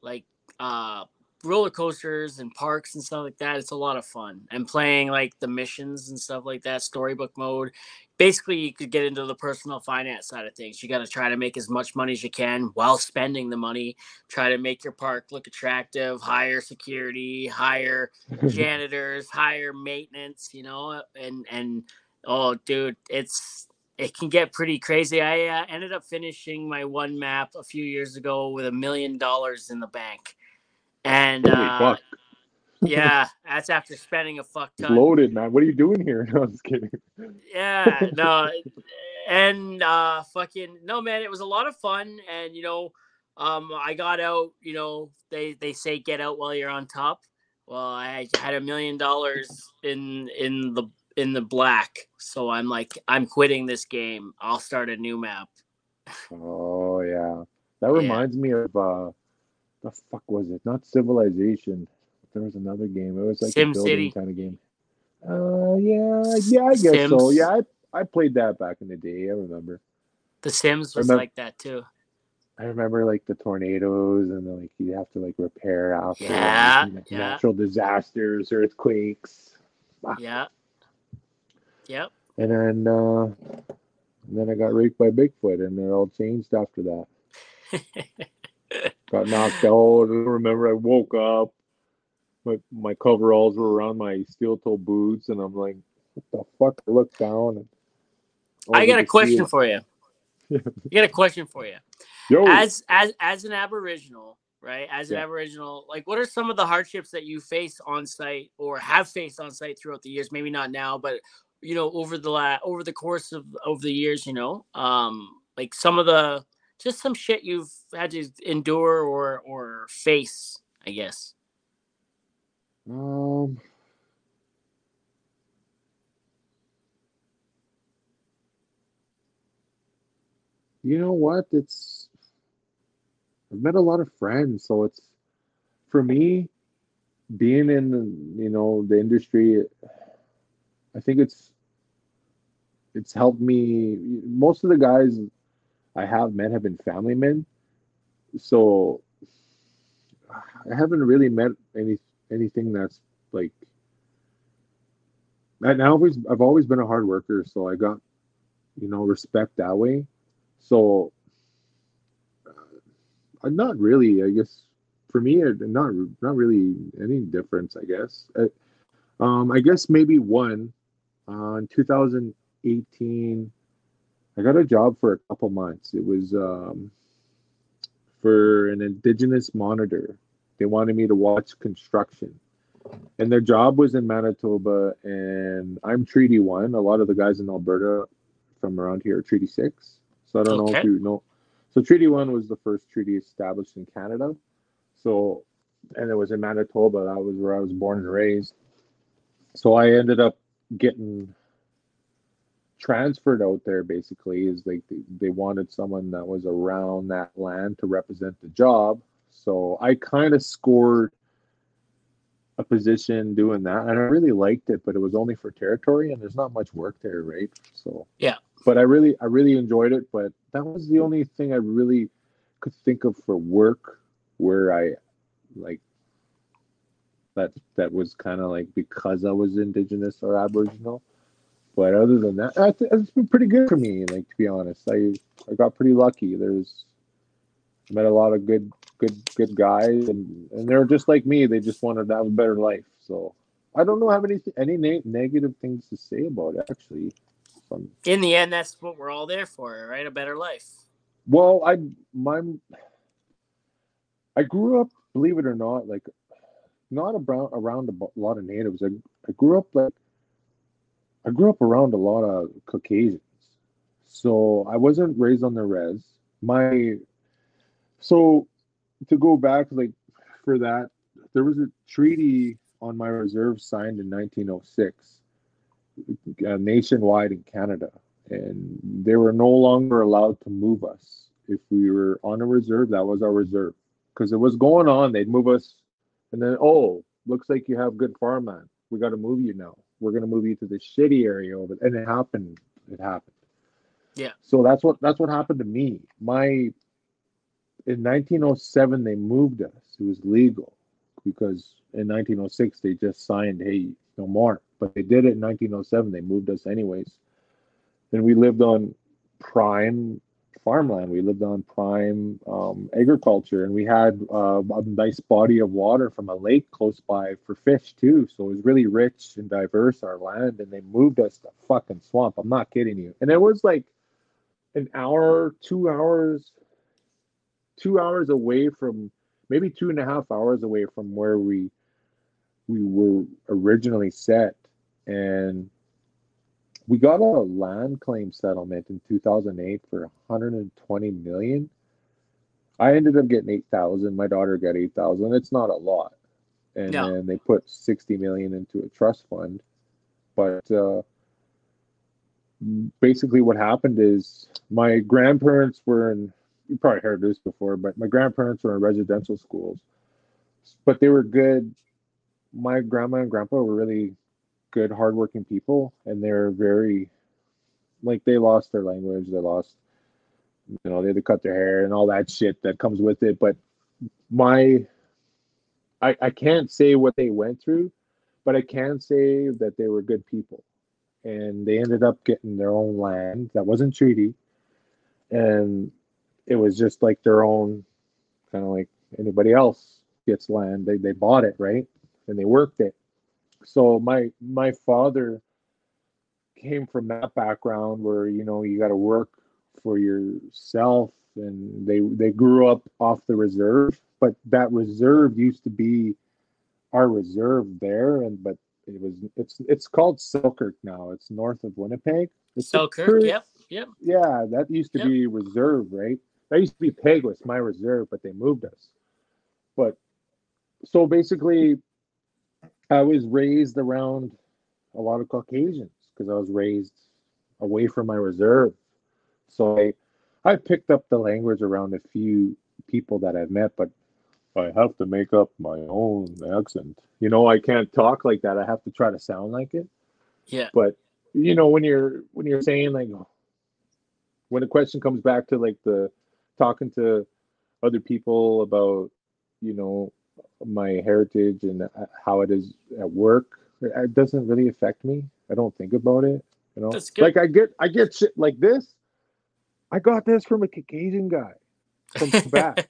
like uh roller coasters and parks and stuff like that. It's a lot of fun. And playing like the missions and stuff like that, storybook mode. Basically, you could get into the personal finance side of things. You got to try to make as much money as you can while spending the money. Try to make your park look attractive, hire security, hire janitors, hire maintenance, you know, and, and, oh dude, it's, it can get pretty crazy. I uh, ended up finishing my one map a few years ago with a million dollars in the bank. And uh, yeah, that's after spending a fuck ton. Loaded, man. What are you doing here? No, I'm just kidding. Yeah, no, and uh, fucking no, man. It was a lot of fun, and you know, um, I got out. You know, they they say get out while you're on top. Well, I had a million dollars in in the in the black, so I'm like, I'm quitting this game. I'll start a new map. Oh yeah, that reminds yeah. me of. Uh... The fuck was it? Not Civilization. There was another game. It was like Sim a building City. Kind of game. Uh, yeah, yeah, I guess Sims. so. Yeah, I, I played that back in the day. I remember. The Sims was remember, like that too. I remember like the tornadoes and the, like you have to like repair after yeah, like, yeah. natural disasters, earthquakes. Fuck. Yeah. Yep. And then, uh, and then I got raped by Bigfoot, and it all changed after that. Got knocked out. I remember I woke up. My my coveralls were around my steel toe boots, and I'm like, what the fuck? I look down. And I got a question for you. I got a question for you. Yo. As as as an Aboriginal, right? As an yeah. Aboriginal, like, what are some of the hardships that you face on site or have faced on site throughout the years? Maybe not now, but you know, over the la- over the course of over the years, you know, um, like some of the. Just some shit you've had to endure or or face, I guess. Um, you know what? It's I've met a lot of friends, so it's for me being in the, you know the industry. I think it's it's helped me. Most of the guys I have men have been family men, so I haven't really met any anything that's like. And I always I've always been a hard worker, so I got, you know, respect that way. So uh, I'm not really, I guess, for me, not not really any difference. I guess. I, um, I guess maybe one. Uh, in two thousand eighteen. I got a job for a couple months. It was um, for an Indigenous monitor. They wanted me to watch construction. And their job was in Manitoba, and I'm Treaty one. A lot of the guys in Alberta from around here are Treaty six. So I don't okay. know if you know. So Treaty one was the first treaty established in Canada. So and it was in Manitoba. That was where I was born and raised. So I ended up getting transferred out there, basically, is like they, they wanted someone that was around that land to represent the job. So I kind of scored a position doing that, and I really liked it, but it was only for territory, and there's not much work there, right? So yeah, but I really, I really enjoyed it. But that was the only thing I really could think of for work where I like that that was kind of like because I was Indigenous or Aboriginal. But other than that, I th- it's been pretty good for me. Like, to be honest, I I got pretty lucky. There's met a lot of good. Good, good guys, and, and they're just like me. They just wanted to have a better life. So I don't know have any any na- negative things to say about it. Actually, um, in the end, that's what we're all there for, right? A better life. Well, I my I grew up, believe it or not, like not around around a lot of natives. I I grew up like I grew up around a lot of Caucasians, so I wasn't raised on the res. My so. To go back, like for that, there was a treaty on my reserve signed in nineteen oh six, uh, nationwide in Canada, and they were no longer allowed to move us if we were on a reserve. That was our reserve, because it was going on. They'd move us, and then, oh, looks like you have good farmland. We got to move you now. We're gonna move you to this shitty area over. And it happened. It happened. Yeah. So that's what that's what happened to me. My In nineteen oh seven, they moved us. It was legal, because in nineteen oh six, they just signed, hey, no more. But they did it in nineteen oh seven. They moved us anyways. And we lived on prime farmland. We lived on prime um, agriculture. And we had uh, a nice body of water from a lake close by for fish, too. So it was really rich and diverse, our land. And they moved us to fucking swamp. I'm not kidding you. And it was like an hour, two hours... two hours away from, maybe two and a half hours away from where we we were originally set. And we got a land claim settlement in two thousand eight for one hundred twenty million. I ended up getting eight thousand. My daughter got eight thousand. It's not a lot. And no. Then they put sixty million into a trust fund. But uh, basically what happened is my grandparents were in, you probably heard this before, but my grandparents were in residential schools, but they were good. My grandma and grandpa were really good, hardworking people, and they were very, like, they lost their language. They lost, you know, they had to cut their hair and all that shit that comes with it. But my, I, I can't say what they went through, but I can say that they were good people, and they ended up getting their own land that wasn't treaty, and it was just like their own, kind of like anybody else gets land. They they bought it, right? And they worked it. So my my father came from that background where, you know, you got to work for yourself. And they, they grew up off the reserve, but that reserve used to be our reserve there. And but it was it's it's called Selkirk now. It's north of Winnipeg. It's Selkirk, pretty, yep, yep. Yeah, that used to yep. be reserve, right? I used to be Peguis, my reserve, but they moved us. But so basically, I was raised around a lot of Caucasians because I was raised away from my reserve. So I, I picked up the language around a few people that I've met, but I have to make up my own accent. You know, I can't talk like that. I have to try to sound like it. Yeah. But you know, when you're when you're saying like, when the question comes back to like the talking to other people about, you know, my heritage and how it is at work, it doesn't really affect me. I don't think about it, you know. That's good. Like I get, I get shit like this. I got this from a Caucasian guy from Quebec.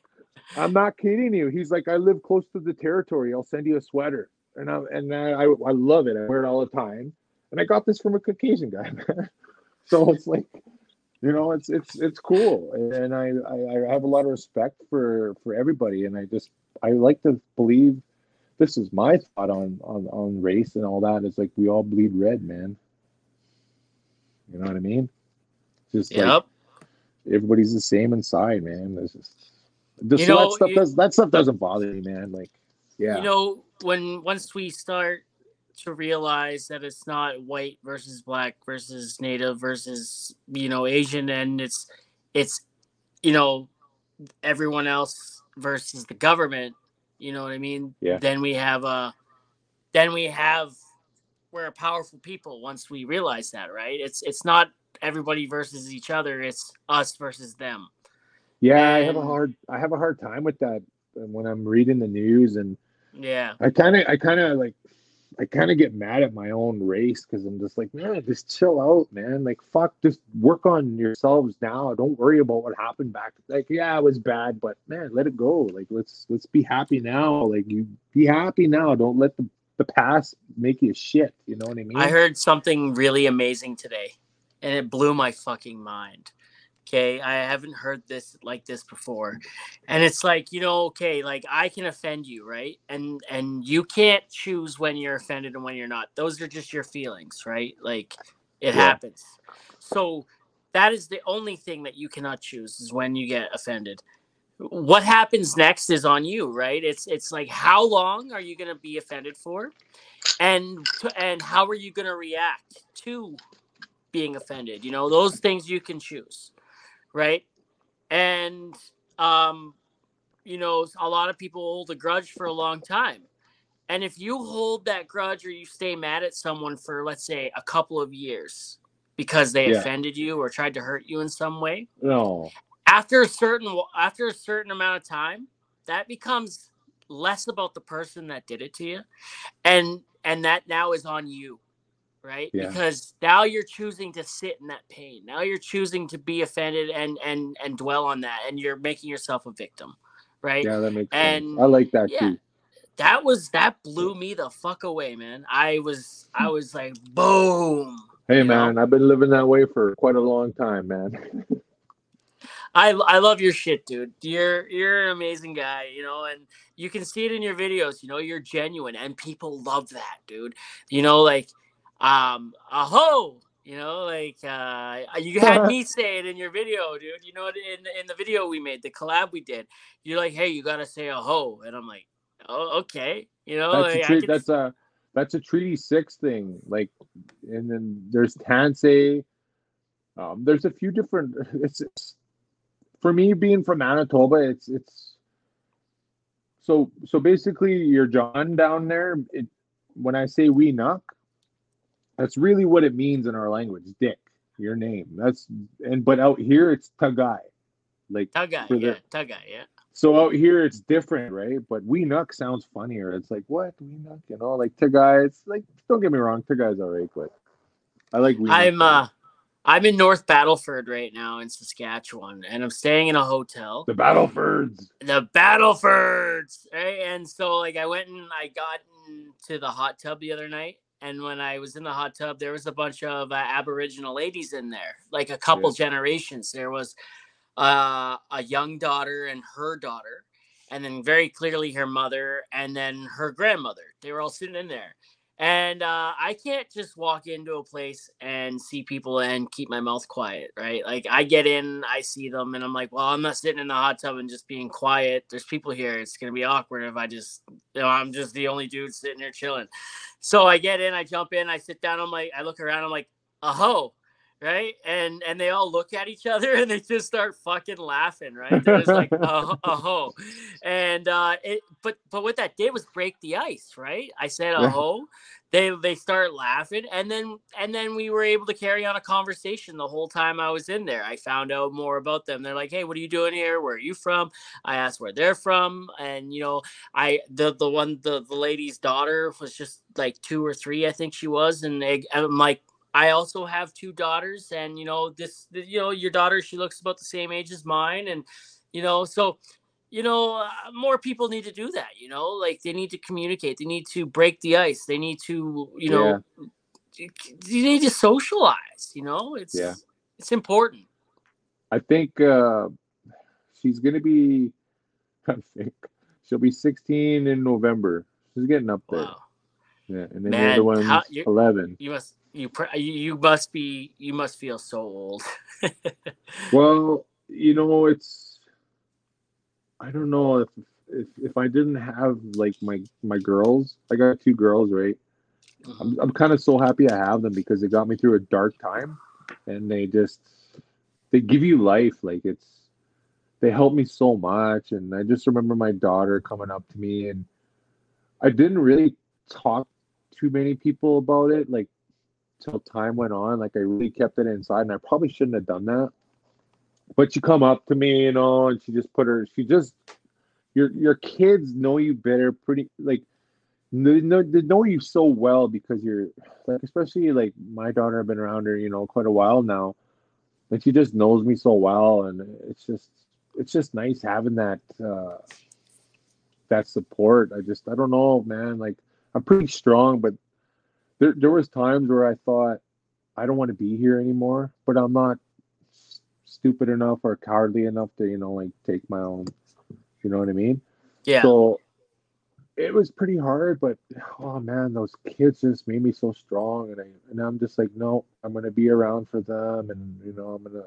I'm not kidding you. He's like, I live close to the territory. I'll send you a sweater, and I and I I, I love it. I wear it all the time, and I got this from a Caucasian guy, man. So it's like, you know, it's it's it's cool, and I, I, I have a lot of respect for, for everybody, and I just I like to believe, this is my thought on, on, on race and all that. It's like we all bleed red, man. You know what I mean? Just yep. like everybody's the same inside, man. There's just, just you know, that stuff you, does that stuff doesn't bother me, man. Like Yeah. You know, when once we start to realize that it's not white versus black versus native versus, you know, Asian, and it's it's, you know, everyone else versus the government, you know what I mean? Yeah. Then we have a then we have we're a powerful people once we realize that, right? It's it's not everybody versus each other, it's us versus them. Yeah, and I have a hard I have a hard time with that when I'm reading the news, and yeah. I kind of I kind of like I kind of get mad at my own race because I'm just like, man, just chill out, man. Like, fuck, just work on yourselves now. Don't worry about what happened back. Like, yeah, it was bad, but man, let it go. Like, let's let's be happy now. Like, you be happy now. Don't let the, the past make you shit. You know what I mean? I heard something really amazing today, and it blew my fucking mind. Okay, I haven't heard this like this before. And it's like, you know, okay, like I can offend you, right? And and you can't choose when you're offended and when you're not. Those are just your feelings, right? Like it yeah. happens. So that is the only thing that you cannot choose is when you get offended. What happens next is on you, right? It's it's like, how long are you going to be offended for? And and how are you going to react to being offended? You know, those things you can choose. Right. And, um, you know, a lot of people hold a grudge for a long time. And if you hold that grudge or you stay mad at someone for, let's say, a couple of years because they yeah. offended you or tried to hurt you in some way. No. After a certain after a certain amount of time, that becomes less about the person that did it to you. And and that now is on you. Right. Yeah. Because now you're choosing to sit in that pain. Now you're choosing to be offended and, and, and dwell on that. And you're making yourself a victim. Right. Yeah, that makes and, sense. I like that. Yeah, too. That was that blew me the fuck away, man. I was I was like, boom. Hey, man, know? I've been living that way for quite a long time, man. I I love your shit, dude. You're you're an amazing guy, you know, and you can see it in your videos. You know, you're genuine and people love that, dude. You know, like. Um, aho, you know, like, uh, you had me say it in your video, dude, you know, in, in the video we made, the collab we did, you're like, hey, you gotta say aho. And I'm like, oh, okay. You know, that's, like, a, tre- I can... that's a, that's a Treaty six thing. Like, and then there's Tansay. Um, there's a few different, it's, it's for me being from Manitoba, it's, it's so, so basically your John down there. It, when I say Weenuck, that's really what it means in our language. Dick, your name. That's and but out here it's Tagai, like Tagai, the, yeah, Tagai, yeah. So out here it's different, right? But Weenuck sounds funnier. It's like what Weenuck, you know, like Tagai. It's like don't get me wrong, Tagai's alright, but I like Weenuck. I'm uh, I'm in North Battleford right now in Saskatchewan, and I'm staying in a hotel. The Battlefords. The Battlefords, right? And so like I went and I got into the hot tub the other night. And when I was in the hot tub, there was a bunch of uh, Aboriginal ladies in there, like a couple yeah. generations. There was uh, a young daughter and her daughter, and then very clearly her mother, and then her grandmother. They were all sitting in there. And uh, I can't just walk into a place and see people and keep my mouth quiet, right? Like I get in, I see them, and I'm like, well, I'm not sitting in the hot tub and just being quiet. There's people here. It's going to be awkward if I just, you know, I'm just the only dude sitting here chilling. So I get in, I jump in, I sit down. I'm like, I look around. I'm like, aho, right? And and they all look at each other and they just start fucking laughing, right? They're just like, aho, aho. And uh, it, but but what that did was break the ice, right? I said aho. They they start laughing, and then and then we were able to carry on a conversation the whole time I was in there. I found out more about them. They're like, hey, what are you doing here? Where are you from? I asked where they're from, and you know, I the the one the the lady's daughter was just like two or three, I think she was. And they, I'm like, I also have two daughters, and you know, this, you know, your daughter, she looks about the same age as mine. And, you know, so, you know, uh, more people need to do that, you know, like they need to communicate, they need to break the ice. They need to, you know, yeah. you need to socialize, you know, it's, yeah. it's important. I think, uh, she's going to be, I think she'll be sixteen in November. She's getting up there. Wow. Yeah, and then Man, the other one's how, eleven. You must, you, you must be, you must feel so old. Well, you know, it's, I don't know if if if I didn't have like my my girls, I got two girls, right? Uh-huh. I'm I'm kind of so happy I have them because they got me through a dark time, and they just they give you life. Like it's they helped me so much, and I just remember my daughter coming up to me, and I didn't really talk too many people about it, like till time went on. Like I really kept it inside, and I probably shouldn't have done that. But she come up to me, you know, and she just put her. She just your your kids know you better, pretty like they know, they know you so well because you're like, especially like my daughter. I've been around her, you know, quite a while now, and she just knows me so well, and it's just it's just nice having that uh, that support. I just I don't know, man. Like I'm pretty strong, but there there was times where I thought I don't want to be here anymore, but I'm not stupid enough or cowardly enough to, you know, like take my own, you know what I mean? Yeah. So it was pretty hard, but oh man, those kids just made me so strong, and I and I'm just like, no, I'm gonna be around for them, and you know, I'm gonna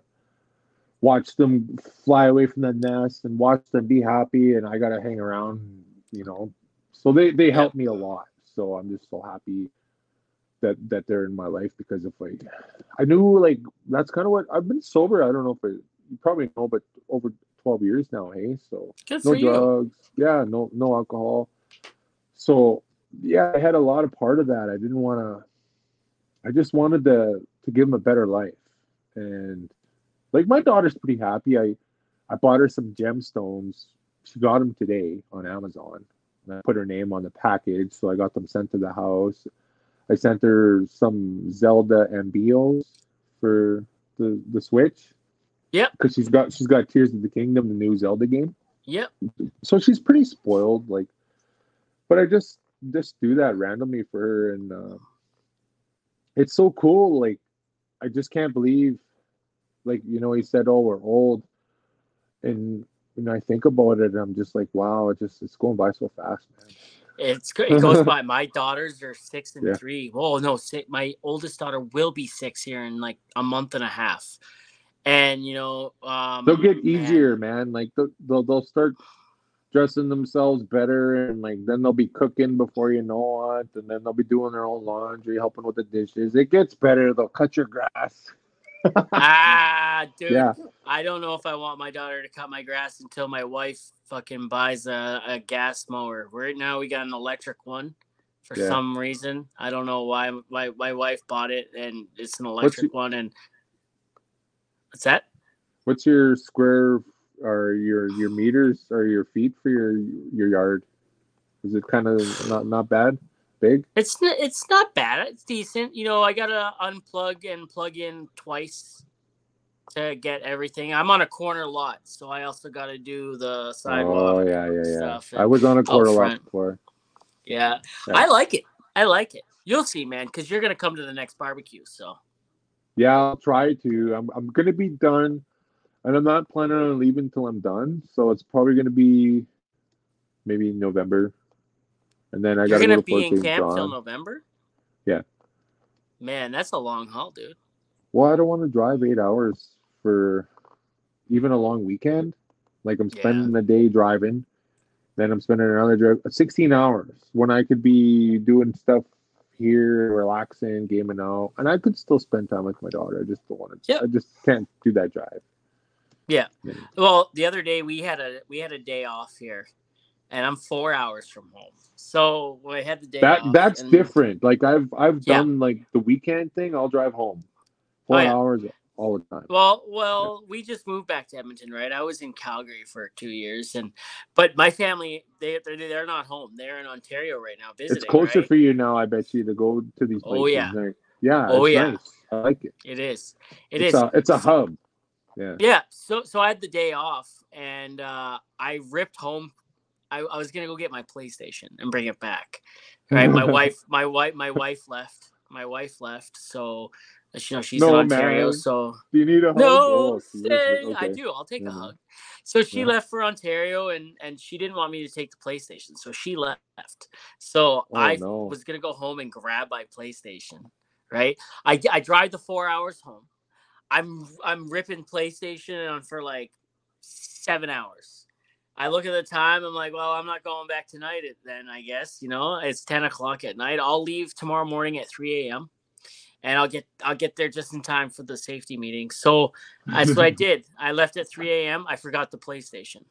watch them fly away from the nest and watch them be happy, and I gotta hang around, you know. So they they helped me a lot. So I'm just so happy that that they're in my life, because if like I knew like that's kind of what I've been sober. I don't know if I, you probably know, but over twelve years now, hey. So good no for drugs, you. yeah, no no alcohol. So yeah, I had a lot of part of that. I didn't want to. I just wanted to to give them a better life, and like my daughter's pretty happy. I I bought her some gemstones. She got them today on Amazon, and I put her name on the package, so I got them sent to the house. I sent her some Zelda Ambios for the, the Switch. Yep. Because she's got she's got Tears of the Kingdom, the new Zelda game. Yep. So she's pretty spoiled, like. But I just just do that randomly for her, and uh, it's so cool. Like, I just can't believe, like you know, he said, "Oh, we're old," and you know, I think about it, and I'm just like, "Wow, it just it's going by so fast, man." It's it goes by. My daughters are six and yeah. three. Oh no, six, my oldest daughter will be six here in like a month and a half, and you know um, they'll get easier, man. man. Like they'll, they'll they'll start dressing themselves better, and like then they'll be cooking before you know it, and then they'll be doing their own laundry, helping with the dishes. It gets better. They'll cut your grass. ah, dude, yeah. I don't know if I want my daughter to cut my grass until my wife fucking buys a, a gas mower. Right now we got an electric one for yeah. some reason. I don't know why. My my wife bought it, and it's an electric your, one. And what's that? What's your square or your your meters or your feet for your your yard? Is it kind of not not bad? Big? It's it's not bad. It's decent. You know, I gotta unplug and plug in twice to get everything. I'm on a corner lot, so I also gotta do the sidewalk. Oh yeah, yeah, yeah. Stuff I was on a corner lot before. Yeah. yeah, I like it. I like it. You'll see, man, because you're gonna come to the next barbecue. So. Yeah, I'll try to. I'm I'm gonna be done, and I'm not planning on leaving until I'm done. So it's probably gonna be maybe November. And then I You're got to go to be in camp gone. till November? Yeah. Man, that's a long haul, dude. Well, I don't want to drive eight hours for even a long weekend. Like, I'm spending yeah. the day driving. Then I'm spending another drive, sixteen hours, when I could be doing stuff here, relaxing, gaming out. And I could still spend time with my daughter. I just don't want to. Yep. I just can't do that drive. Yeah. yeah. Well, the other day, we had a we had a day off here. And I'm four hours from home, so I had the day. That off that's and... different. Like I've I've yeah. done like the weekend thing. I'll drive home, four oh, yeah. hours all the time. Well, well, yeah. we just moved back to Edmonton, right? I was in Calgary for two years, and but my family they they're, they're not home. They're in Ontario right now visiting. It's closer right? for you now, I bet you, to go to these places. Oh yeah, like, yeah. Oh it's yeah, nice. I like it. It is. It it's is. A, it's a hub. Yeah. Yeah. So so I had the day off, and uh, I ripped home. I, I was gonna go get my PlayStation and bring it back. Right, my wife, my wife, my wife left. My wife left, so you know she's no, in Ontario. Man. So do you need a hug? No, oh, okay. I do. I'll take yeah. a hug. So she yeah. left for Ontario, and and she didn't want me to take the PlayStation, so she left. So oh, I no. was gonna go home and grab my PlayStation. Right, I I drive the four hours home. I'm I'm ripping PlayStation on for like seven hours. I look at the time. I'm like, well, I'm not going back tonight then, I guess. You know, it's ten o'clock at night. I'll leave tomorrow morning at three a.m. and I'll get I'll get there just in time for the safety meeting. So that's what I did. I left at three a.m. I forgot the PlayStation.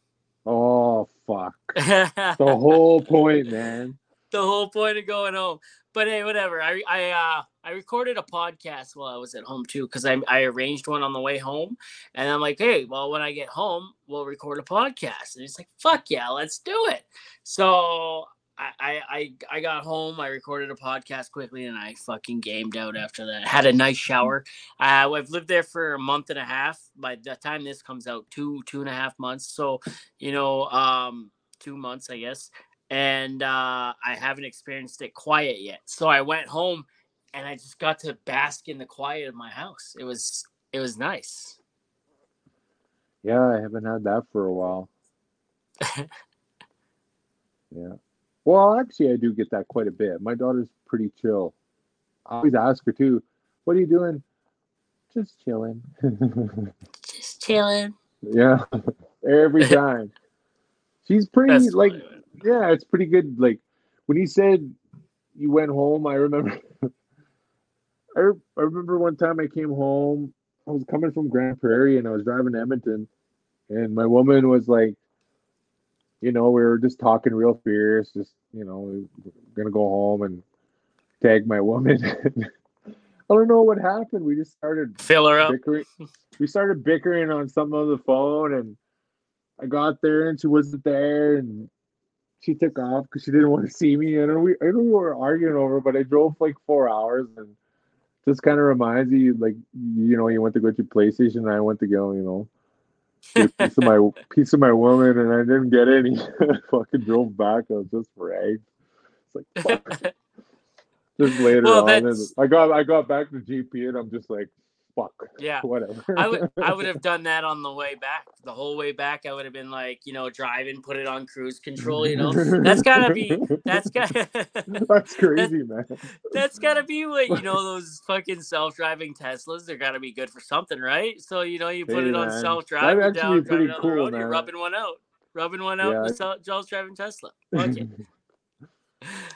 Oh, fuck. The whole point, man. The whole point of going home. But hey, whatever. I I uh, I recorded a podcast while I was at home too, because I I arranged one on the way home, and I'm like, hey, well, when I get home, we'll record a podcast. And he's like, fuck yeah, let's do it. So I I I got home, I recorded a podcast quickly, and I fucking gamed out after that. Had a nice shower. Uh, I've lived there for a month and a half. By the time this comes out, two two and a half months. So you know, um, two months, I guess. And uh, I haven't experienced it quiet yet. So I went home and I just got to bask in the quiet of my house. It was it was nice. Yeah, I haven't had that for a while. Yeah. Well, actually, I do get that quite a bit. My daughter's pretty chill. I always ask her, too, what are you doing? Just chilling. Just chilling. Yeah, every time. She's pretty, That's like... Yeah, it's pretty good. Like when you said you went home, I remember. I, re- I remember one time I came home. I was coming from Grand Prairie and I was driving to Edmonton, and my woman was like, you know, we were just talking real fierce, just you know, we we're gonna go home and tag my woman. I don't know what happened. We just started fill her up. Bickering. We started bickering on something on the phone, and I got there and she wasn't there, and she took off because she didn't want to see me. I don't know, we, I don't know what we were arguing over, but I drove like four hours and just kind of reminds you, like, you know, you went to go to PlayStation and I went to go, you know, get a piece of my piece of my woman, and I didn't get any. I fucking drove back. I was just ragged. It's like, fuck. Just later well, on. And I got I got back to G P and I'm just like, fuck. Yeah. Whatever. I would I would have done that on the way back. The whole way back, I would have been like, you know, driving, put it on cruise control, you know. That's gotta be that's gotta That's crazy, that, man. That's gotta be what, you know, those fucking self-driving Teslas, they're gotta be good for something, right? So, you know, you put hey, it on self-drive, you're down, driving on cool, the road, man. You're rubbing one out. Rubbing one out yeah, in a self-driving Tesla. Okay.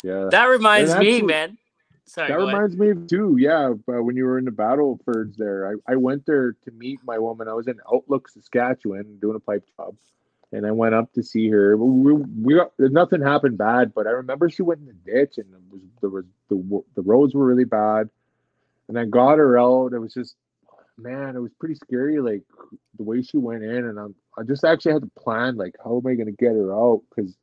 Yeah. That reminds me, actually- man. Sorry, that reminds ahead. me of too, yeah, but when you were in the Battlefords there, I, I went there to meet my woman. I was in Outlook, Saskatchewan, doing a pipe job, and I went up to see her. We, we got, nothing happened bad, but I remember she went in the ditch, and it was, there was the the roads were really bad, and I got her out. It was just, man, it was pretty scary, like the way she went in, and I'm, I just actually had to plan, like, how am I going to get her out? Because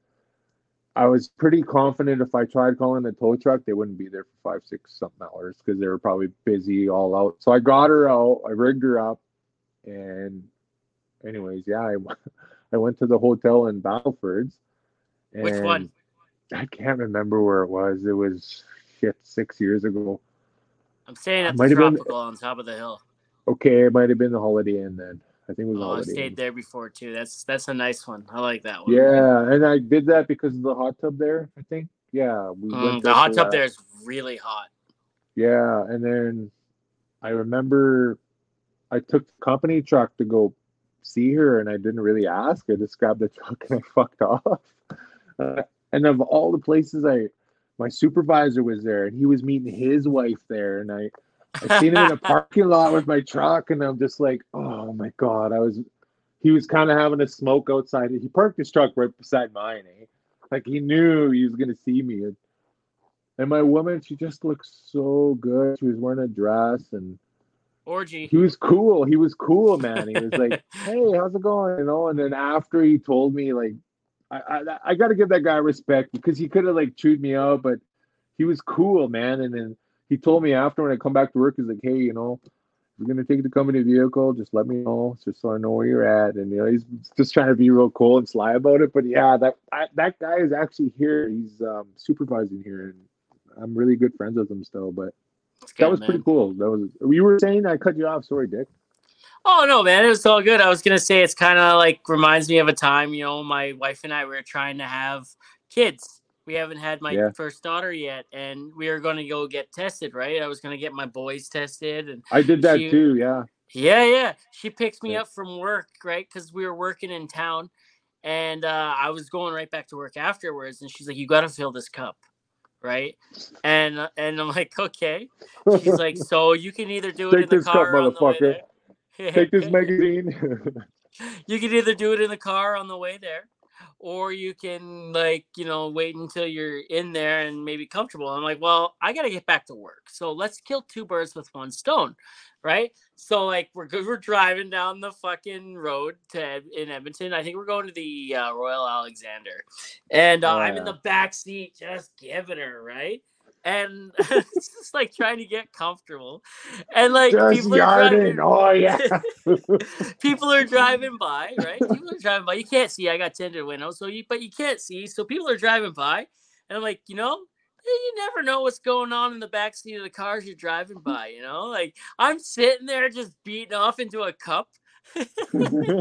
I was pretty confident if I tried calling the tow truck, they wouldn't be there for five, six, something hours because they were probably busy all out. So I got her out, I rigged her up, and anyways, yeah, I, I went to the hotel in Battlefords. And which one? I can't remember where it was. It was shit six years ago. I'm saying at the Tropical been, on top of the hill. Okay, it might have been the Holiday Inn then. I think it was. Oh, I stayed there before too. That's that's a nice one. I like that one. Yeah, and I did that because of the hot tub there. I think. Yeah, we mm, went the hot tub that. There is really hot. Yeah, and then I remember I took the company truck to go see her, and I didn't really ask. I just grabbed the truck and I fucked off. Uh, and of all the places, I my supervisor was there, and he was meeting his wife there, and I. I seen him in a parking lot with my truck, and I'm just like, oh my god! I was, he was kind of having a smoke outside. He parked his truck right beside mine, eh? Like he knew he was gonna see me. And, and my woman, she just looked so good. She was wearing a dress and orgy. He was cool. He was cool, man. He was like, hey, how's it going? You know. And then after he told me, like, I I, I got to give that guy respect because he could have like chewed me out, but he was cool, man. And then. He told me after when I come back to work, he's like, hey, you know, you're going to take the company vehicle. Just let me know just so I know where you're at. And, you know, he's just trying to be real cool and sly about it. But, yeah, that I, that guy is actually here. He's um, supervising here. And I'm really good friends with him still. But good, that was man. pretty cool. That was. You were saying I cut you off. Sorry, Dick. Oh, no, man. It was all good. I was going to say it's kind of like reminds me of a time, you know, my wife and I were trying to have kids. We haven't had my yeah. first daughter yet, and we were going to go get tested, right? I was going to get my boys tested. And I did that she, too, yeah. Yeah, yeah. She picks me yeah. up from work, right, because we were working in town, And uh, I was going right back to work afterwards, and she's like, "You got to fill this cup." Right. And and I'm like, okay. She's like, so you can either do it in the car or on the way there. Take this magazine. You can either do it in the car on the way there, or you can, like, you know, wait until you're in there and maybe comfortable. I'm like, well, I got to get back to work. So let's kill two birds with one stone. Right. So, like, we're we're driving down the fucking road to in Edmonton. I think we're going to the uh, Royal Alexander, and uh, oh, yeah. I'm in the back seat just giving her right, and it's just like trying to get comfortable, and like just people yarding. are driving. Oh yeah, people are driving by, right? People are driving by. You can't see. I got tinted windows, so you but you can't see. So people are driving by, and I'm like, you know. You never know what's going on in the backseat of the cars you're driving by, you know? Like, I'm sitting there just beating off into a cup. Wow.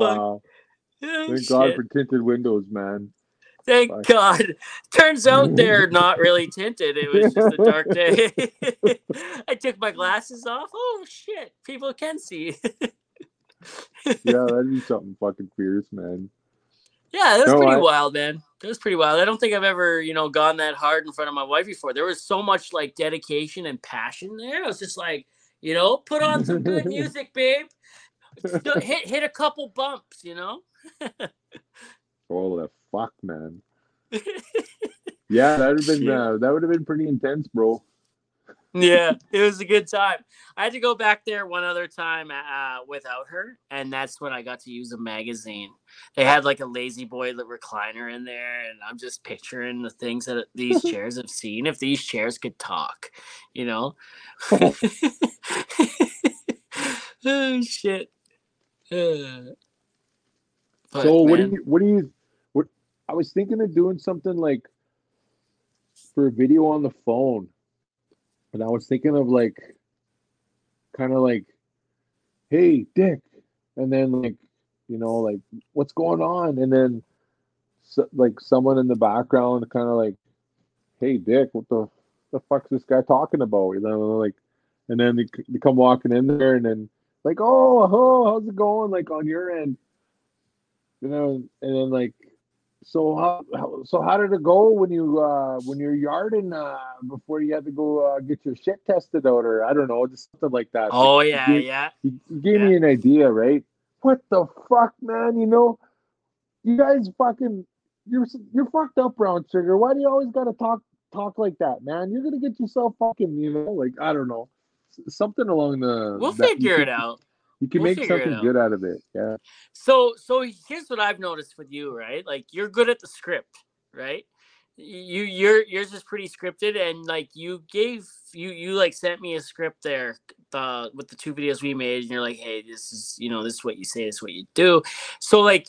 Oh, Thank shit. God for tinted windows, man. Thank Bye. God. Turns out they're not really tinted. It was just a dark day. I took my glasses off. Oh, shit. People can see. Yeah, that'd be something fucking fierce, man. Yeah, that was no, pretty I... wild, man. That was pretty wild. I don't think I've ever, you know, gone that hard in front of my wife before. There was so much, like, dedication and passion there. I was just like, you know, put on some good music, babe. Hit hit a couple bumps, you know? Oh, the fuck, man. Yeah, that would have been, uh, that would have been pretty intense, bro. Yeah, it was a good time. I had to go back there one other time uh, without her, and that's when I got to use a magazine. They had like a lazy boy recliner in there, and I'm just picturing the things that these chairs have seen. If these chairs could talk, you know? Oh, shit. Uh, but, so what man. do you, what do you, what, I was thinking of doing something like for a video on the phone. And I was thinking of like, kind of like, hey, Dick. And then like, you know, like, what's going on? And then so, like someone in the background kind of like, hey, Dick, what the, the fuck's this guy talking about? You know, like, and then they, they come walking in there and then like, oh, oh, how's it going? Like on your end, you know, and then like, So how, how so how did it go when you uh, when you're yarding uh, before you had to go uh, get your shit tested out or I don't know, just something like that? Oh like, yeah, you gave, yeah. You gave yeah. me an idea, right? What the fuck, man? You know, you guys fucking you're you're fucked up, Brown Sugar. Why do you always gotta talk talk like that, man? You're gonna get yourself fucking, you know, like I don't know, something along the. We'll figure it out. You can we'll make something good out of it, yeah. So, so here's what I've noticed with you, right? Like you're good at the script, right? You, you're, yours is pretty scripted, and like you gave, you, you like sent me a script there, uh, with the two videos we made, and you're like, hey, this is, you know, this is what you say, this is what you do. So like,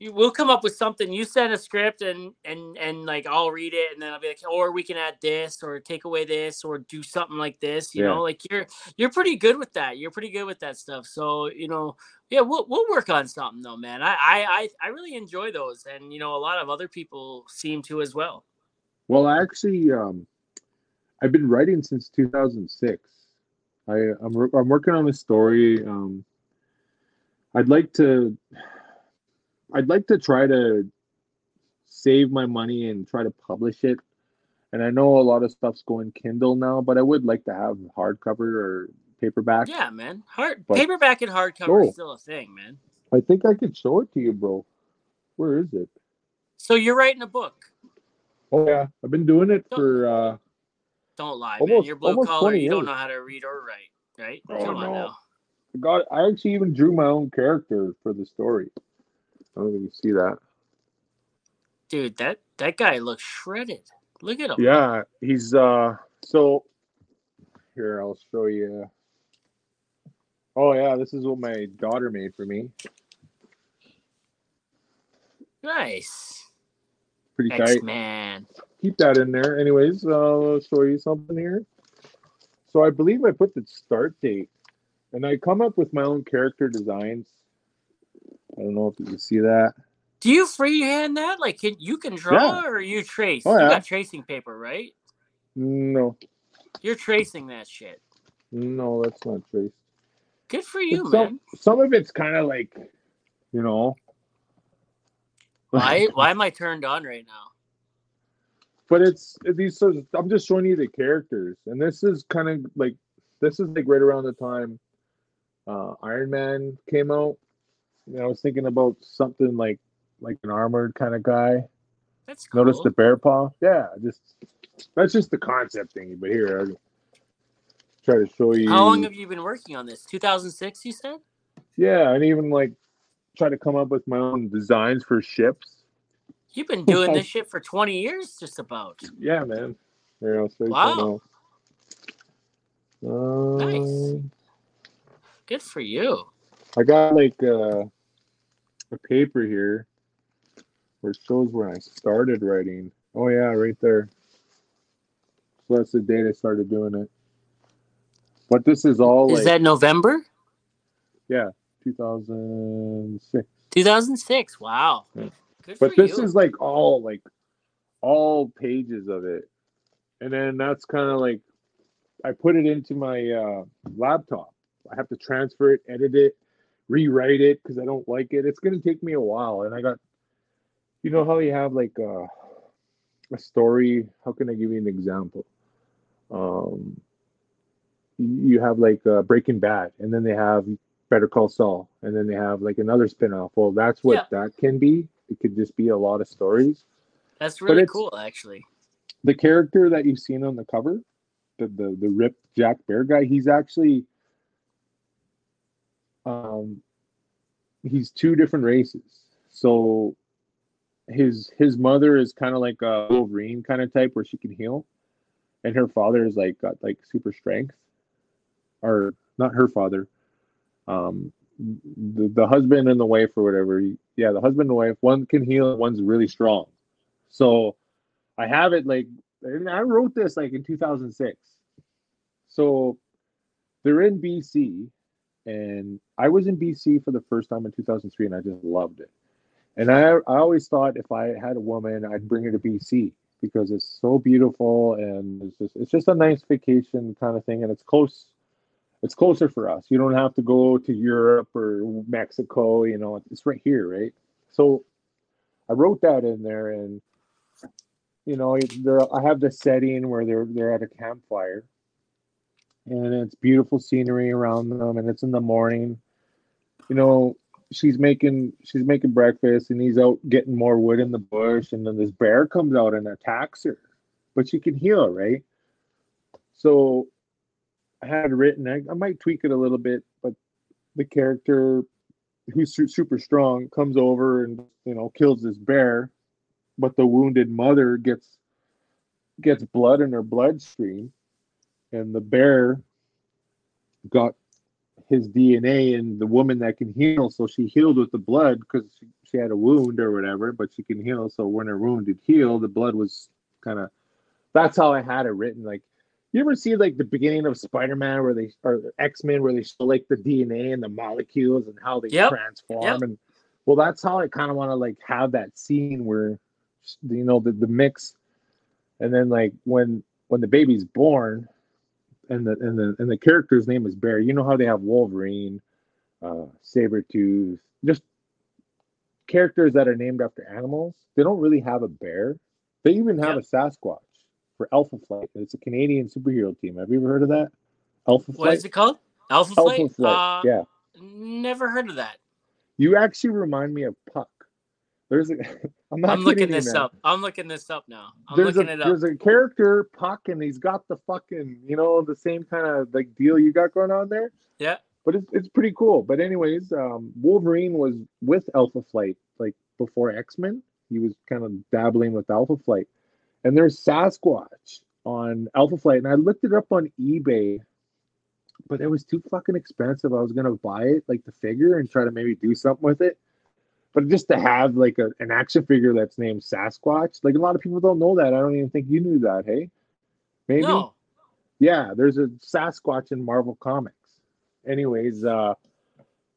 you, we'll come up with something. You send a script, and and and like I'll read it, and then I'll be like, or we can add this, or take away this, or do something like this. You yeah. know, like you're you're pretty good with that. You're pretty good with that stuff. So you know, yeah, we'll we'll work on something though, man. I I I really enjoy those, and you know, a lot of other people seem to as well. Well, I actually, um, I've been writing since two thousand six. I I'm I'm working on this story. Um, I'd like to. I'd like to try to save my money and try to publish it. And I know a lot of stuff's going Kindle now, but I would like to have hardcover or paperback. Yeah, man. Hard but, paperback and hardcover oh, is still a thing, man. I think I could show it to you, bro. Where is it? So you're writing a book. Oh, yeah. I've been doing it don't, for... Uh, don't lie, almost, man. You're blue collar. You don't know how to read or write, right? Oh, Come no. on now. God, I actually even drew my own character for the story. I don't think you see that. Dude, that, that guy looks shredded. Look at him. Yeah, he's, uh, so, here, I'll show you. Oh, yeah, this is what my daughter made for me. Nice. Pretty X tight. Man. Keep that in there. Anyways, I'll show you something here. So, I believe I put the start date, and I come up with my own character designs. I don't know if you can see that. Do you freehand that? Like, can you can draw yeah. or you trace? Oh, yeah. You got tracing paper, right? No. You're tracing that shit. No, that's not traced. Good for you, but man. Some, some of it's kind of like you know. Why? Why am I turned on right now? But it's these. Sort of, I'm just showing you the characters, and this is kind of like this is like right around the time uh, Iron Man came out. And I was thinking about something like like an armored kind of guy. That's cool. Notice the bear paw. Yeah, just that's just the concept thing. But here, I'll try to show you. How long have you been working on this? two thousand six, you said. Yeah, and even like try to come up with my own designs for ships. You've been doing this shit for twenty years, just about. Yeah, man. There, I'll wow. Uh, nice. Good for you. I got like uh, a paper here where it shows where I started writing. Oh yeah, right there. So that's the date I started doing it. But this is all. Is like, that November? Yeah, two thousand six. Two thousand six. Wow. Yeah. Good but this you. Is like all like all pages of it, and then that's kind of like I put it into my uh, laptop. I have to transfer it, edit it, rewrite it because I don't like it. It's gonna take me a while, and I got, you know how you have like a, a story. How can I give you an example? Um, you have like uh, Breaking Bad, and then they have Better Call Saul, and then they have like another spinoff. Well, that's what yeah. that can be. It could just be a lot of stories. That's really cool, actually. The character that you've seen on the cover, the the, the ripped Jack Bear guy, he's actually, um, he's two different races. So his his mother is kind of like a Wolverine kind of type where she can heal, and her father is like got like super strength, or not her father, um. The, the husband and the wife or whatever. Yeah, the husband and wife. One can heal, one's really strong. So I have it like, and I wrote this like in two thousand six. So they're in B C, and I was in B C for the first time in two thousand three, and I just loved it. And I, I always thought if I had a woman, I'd bring her to B C because it's so beautiful, and it's just it's just a nice vacation kind of thing, and it's close. It's closer for us. You don't have to go to Europe or Mexico. You know, it's right here, right? So I wrote that in there, and you know, I have the setting where they're they're at a campfire, and it's beautiful scenery around them, and it's in the morning. You know, she's making she's making breakfast, and he's out getting more wood in the bush, and then this bear comes out and attacks her, but she can heal, right? So. I had written, I, I might tweak it a little bit, but the character who's su- super strong comes over and, you know, kills this bear, but the wounded mother gets gets blood in her bloodstream, and the bear got his D N A in the woman that can heal, so she healed with the blood because she, she had a wound or whatever, but she can heal, so when her wound did heal, the blood was kind of, that's how I had it written, like, you ever see like the beginning of Spider-Man where they or X-Men where they show like the D N A and the molecules and how they yep. transform yep. and well that's how I kind of want to like have that scene where you know the, the mix and then like when when the baby's born and the and the and the character's name is Bear, you know how they have Wolverine, uh, Sabretooth, just characters that are named after animals. They don't really have a bear. They even have yep. a Sasquatch. For Alpha Flight, it's a Canadian superhero team. Have you ever heard of that? Alpha Flight. What is it called? Alpha, Alpha Flight. Flight. Uh, yeah. Never heard of that. You actually remind me of Puck. There's a. I'm not. I'm looking this now. up. I'm looking this up now. I'm there's looking a, it up. There's a character Puck, and he's got the fucking you know the same kind of like deal you got going on there. Yeah. But it's it's pretty cool. But anyways, um, Wolverine was with Alpha Flight like before X-Men. He was kind of dabbling with Alpha Flight. And there's Sasquatch on Alpha Flight. And I looked it up on eBay, but it was too fucking expensive. I was going to buy it, like the figure, and try to maybe do something with it. But just to have like a, an action figure that's named Sasquatch, like a lot of people don't know that. I don't even think you knew that, hey? Maybe? No. Yeah, there's a Sasquatch in Marvel Comics. Anyways, uh,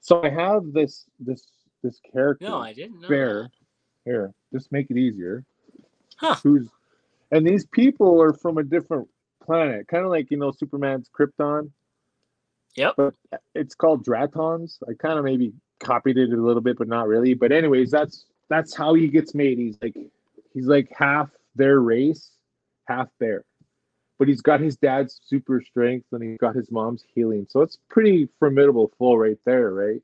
so I have this this this character. No, I didn't know Bear. That. Here, just make it easier. Huh. Who's And these people are from a different planet, kind of like, you know, Superman's Krypton. Yep. But it's called Dratons. I kind of maybe copied it a little bit, but not really. But anyways, that's that's how he gets made. He's like he's like half their race, half bear. But he's got his dad's super strength and he's got his mom's healing. So it's pretty formidable flow right there, right?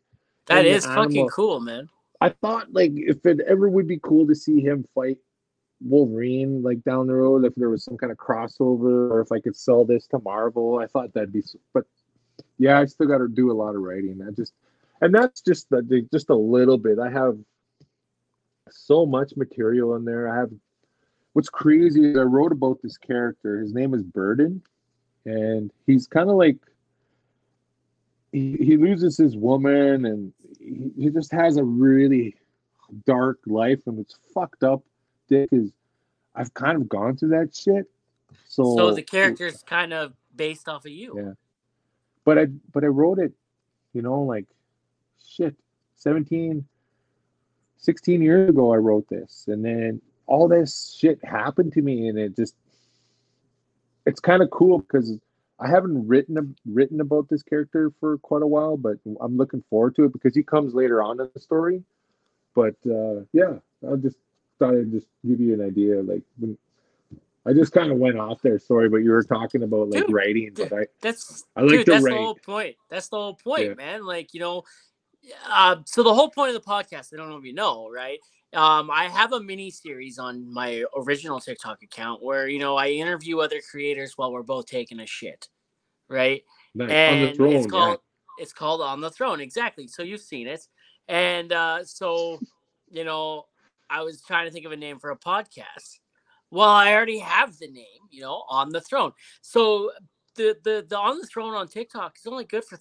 That and is fucking cool, man. I thought, like, if it ever would be cool to see him fight Wolverine, like, down the road, if there was some kind of crossover, or if I could sell this to Marvel. I thought that'd be... But, yeah, I still got to do a lot of writing. I just... And that's just the, just a little bit. I have so much material in there. I have... What's crazy is I wrote about this character. His name is Burden, and he's kind of like he, he loses his woman, and he, he just has a really dark life, and it's fucked up. Dick is, I've kind of gone through that shit. So, so the character's it, kind of based off of you. Yeah, but I but I wrote it, you know, like shit, seventeen, sixteen years ago I wrote this, and then all this shit happened to me, and it just, it's kind of cool because I haven't written written about this character for quite a while, but I'm looking forward to it because he comes later on in the story. But uh, yeah, I just thought I'd just give you an idea. Like, when, I just kind of went off there, sorry, but you were talking about like dude, writing. Dude, but I, that's, I like dude, to that's write. the whole point. That's the whole point, yeah. man. Like, you know, uh, so the whole point of the podcast, I don't know if you know, right? Um, I have a mini series on my original TikTok account where, you know, I interview other creators while we're both taking a shit. Right. Nice. And on the throne, it's called, yeah. it's called On the Throne. Exactly. So you've seen it. And, uh, so, you know, I was trying to think of a name for a podcast. Well, I already have the name, you know, On the Throne. So the, the, the On the Throne on TikTok is only good for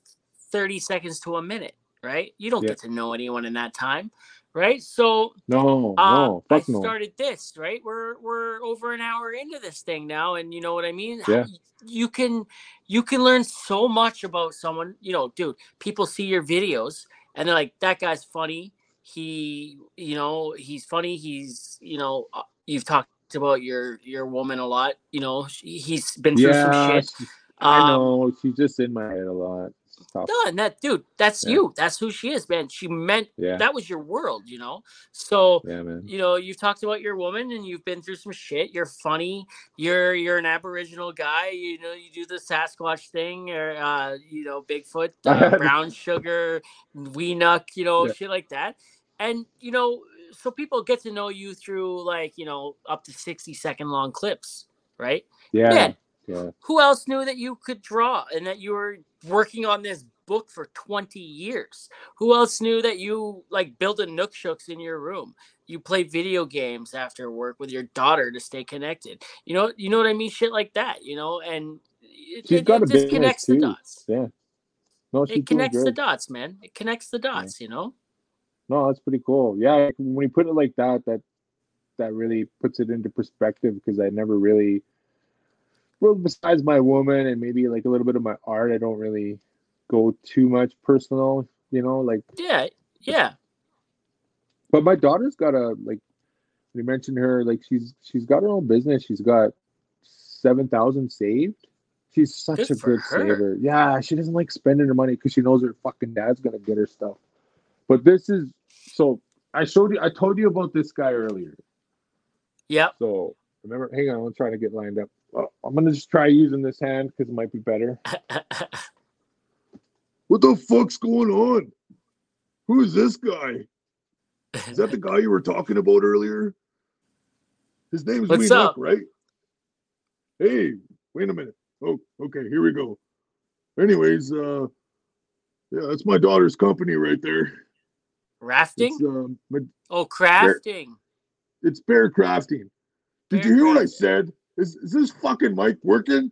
thirty seconds to a minute. Right. You don't yeah. get to know anyone in that time. Right, so no, uh, no, I started no. this. Right, we're we're over an hour into this thing now, and you know what I mean. Yeah. you can you can learn so much about someone. You know, dude, people see your videos and they're like, "That guy's funny. He, you know, he's funny. He's, you know, uh, you've talked about your your woman a lot. You know, she, he's been through yeah, some shit. She, I um, know she's just in my head a lot." Stop. No, and that dude, that's yeah. you. That's who she is, man. She meant yeah. that was your world, you know. So yeah, you know, you've talked about your woman and you've been through some shit. You're funny. You're you're an Aboriginal guy. You know, you do the Sasquatch thing, or uh, you know, Bigfoot, uh, brown sugar, Weenuck, you know, yeah. shit like that. And you know, so people get to know you through like, you know, up to sixty second long clips, right? Yeah. Man, yeah. Who else knew that you could draw and that you were working on this book for twenty years? Who else knew that you like built a Nookshooks in your room? You play video games after work with your daughter to stay connected. You know, you know what I mean? Shit like that, you know, and it, it, it just connects the dots. Yeah. No, it connects the dots, man. It connects the dots, yeah. you know? No, that's pretty cool. Yeah. When you put it like that, that, that really puts it into perspective because I never really, well, besides my woman and maybe like a little bit of my art, I don't really go too much personal, you know, like yeah, yeah. But my daughter's got a like you mentioned her, like she's she's got her own business. She's got seven thousand saved. She's such a good saver. Yeah, she doesn't like spending her money because she knows her fucking dad's gonna get her stuff. But this is so I showed you I told you about this guy earlier. Yeah. So remember, hang on, I'm trying to get lined up. I'm gonna just try using this hand because it might be better. What the fuck's going on? Who is this guy? Is that the guy you were talking about earlier? His name is Weenuck, right? Hey, wait a minute. Oh, okay, here we go. Anyways, uh, yeah, that's my daughter's company right there. Rafting? Um, my, oh, crafting. Bear, it's bear crafting. Did bear you hear crafting. What I said? Is, is this fucking mic working?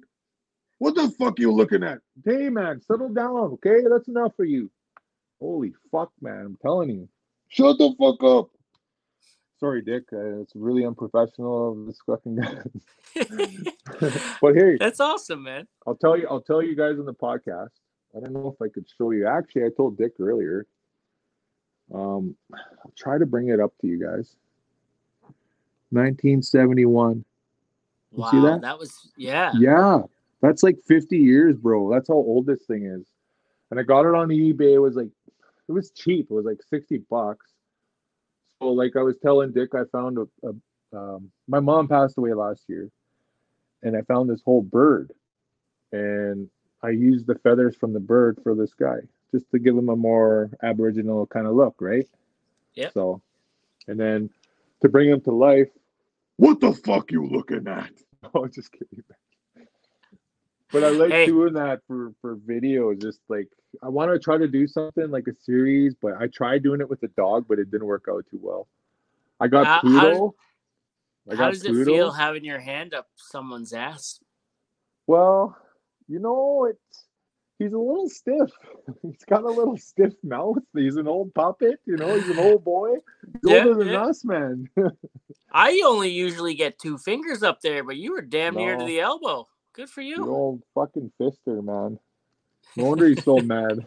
What the fuck are you looking at? Hey, man, settle down, okay? That's enough for you. Holy fuck, man, I'm telling you. Shut the fuck up. Sorry, Dick. Uh, it's really unprofessional of this fucking guy. But hey. That's awesome, man. I'll tell you I'll tell you guys in the podcast. I don't know if I could show you. Actually, I told Dick earlier. Um, I'll try to bring it up to you guys. nineteen seventy-one. You wow, see that? That was, yeah. Yeah. That's like fifty years, bro. That's how old this thing is. And I got it on eBay. It was like It was cheap. It was like sixty bucks. So like I was telling Dick, I found a, a um, my mom passed away last year, and I found this whole bird, and I used the feathers from the bird for this guy just to give him a more Aboriginal kind of look, right? Yeah. So, and then to bring him to life. What the fuck you looking at? Oh, just kidding. But I like hey. doing that for, for videos. Just like, I want to try to do something like a series, but I tried doing it with a dog, but it didn't work out too well. I got uh, Pluto. How, I got how does Pluto. It feel having your hand up someone's ass? Well, you know, it's, he's a little stiff. He's got a little stiff mouth. He's an old puppet, you know, he's an old boy. He's yeah, older than yeah. us, man. I only usually get two fingers up there, but you were damn no. near to the elbow. Good for you. The old fucking fister, man. No wonder he's so mad.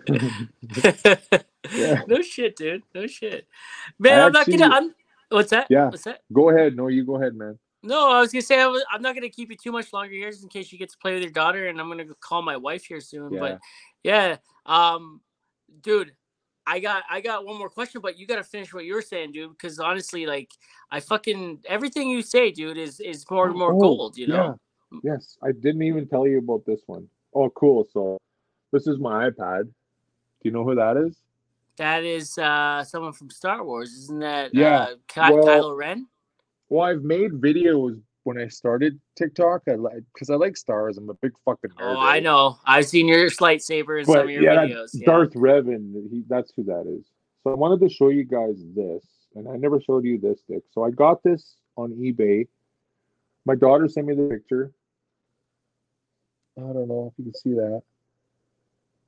Yeah. No shit, dude. No shit. Man, I I'm actually, not going to... What's that? Yeah. What's that? Go ahead. No, you go ahead, man. No, I was going to say, I was, I'm not going to keep you too much longer here just in case you get to play with your daughter, and I'm going to call my wife here soon. Yeah. But, yeah. Um, dude, I got I got one more question, but you got to finish what you were saying, dude, because honestly, like, I fucking... Everything you say, dude, is, is more and more oh, gold, you know? Yeah. Yes, I didn't even tell you about this one. Oh, cool. So this is my iPad. Do you know who that is? That is uh, someone from Star Wars. Isn't that yeah. uh, Ky- well, Kylo Ren? Well, I've made videos when I started TikTok I like because I like stars. I'm a big fucking nerd. Oh, I know. I've seen your lightsaber in but, some of your yeah, videos. Yeah. Darth Revan, he, that's who that is. So I wanted to show you guys this, and I never showed you this, Dick. So I got this on eBay. My daughter sent me the picture. I don't know if you can see that.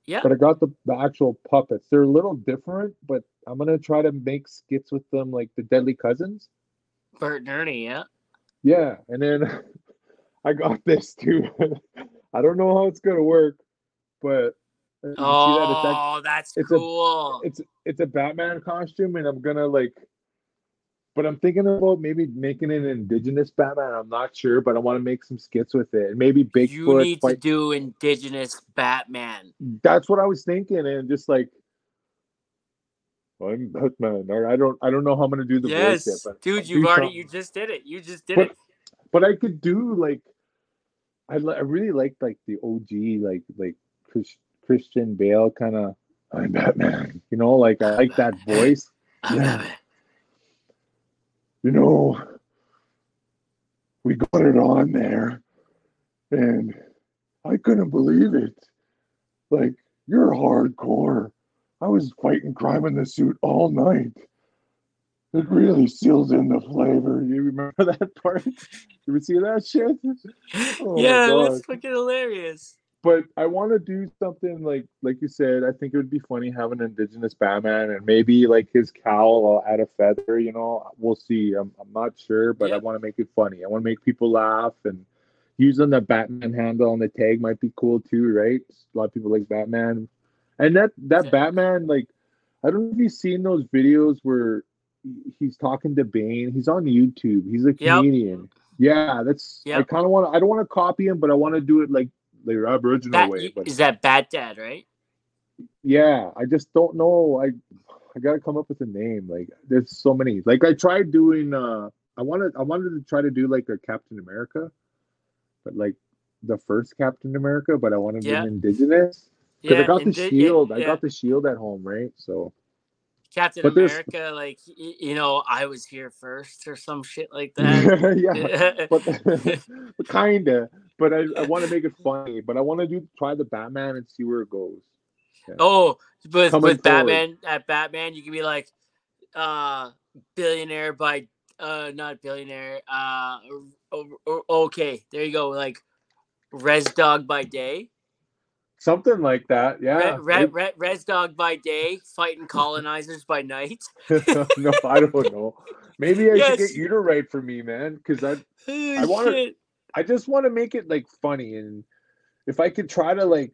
Yeah. But I got the, the actual puppets. They're a little different, but I'm going to try to make skits with them, like the Deadly Cousins. Bert and Ernie, yeah. Yeah. And then I got this too. I don't know how it's going to work, but. Oh, that? it's, that's it's cool. A, it's, it's a Batman costume, and I'm going to like. But I'm thinking about maybe making an indigenous Batman. I'm not sure, but I want to make some skits with it. And maybe Bigfoot. You need fight. to do indigenous Batman. That's what I was thinking, and just like I'm Batman, or I don't, I don't know how I'm gonna do the yes. voice yet. But dude, you already, something. you just did it. You just did but, it. But I could do like, I li- I really liked like the O G like like Chris- Christian Bale kind of I'm Batman. You know, like I like that voice. I'm yeah. Batman. You know, we got it on there, and I couldn't believe it. Like, you're hardcore. I was fighting crime in the suit all night. It really seals in the flavor. You remember that part? You ever see that shit? Oh yeah, it was fucking hilarious. But I want to do something like, like you said, I think it would be funny having an indigenous Batman, and maybe like his cowl, I'll add a feather, you know, we'll see. I'm, I'm not sure, but yeah. I want to make it funny. I want to make people laugh, and using the Batman handle on the tag might be cool too, right? A lot of people like Batman. And that, that yeah. Batman, like, I don't know if you've seen those videos where he's talking to Bane. He's on YouTube. He's a comedian. Yep. Yeah, that's, yep. I kind of want to, I don't want to copy him, but I want to do it like, their Aboriginal Bat, way. But, is that Bat Dad, right? Yeah, I just don't know. I I gotta come up with a name. Like, there's so many. Like, I tried doing. Uh, I wanted. I wanted to try to do like a Captain America, but like the first Captain America. But I wanted to yeah. be indigenous because yeah, I got indi- the shield. Yeah. I got the shield at home, right? So Captain but America, like you know, I was here first or some shit like that. yeah, but kinda. But I, I want to make it funny. But I want to do try the Batman and see where it goes. Yeah. Oh, but Coming with forward. Batman at Batman, you can be like, uh, billionaire by uh, not billionaire. Uh, okay, there you go. Like, res dog by day. Something like that, yeah. Red, red, red, res dog by day, fighting colonizers by night. No, I don't know. Maybe I yes. should get you to write for me, man, because I, oh, I want to. I just want to make it like funny, and if I could try to like,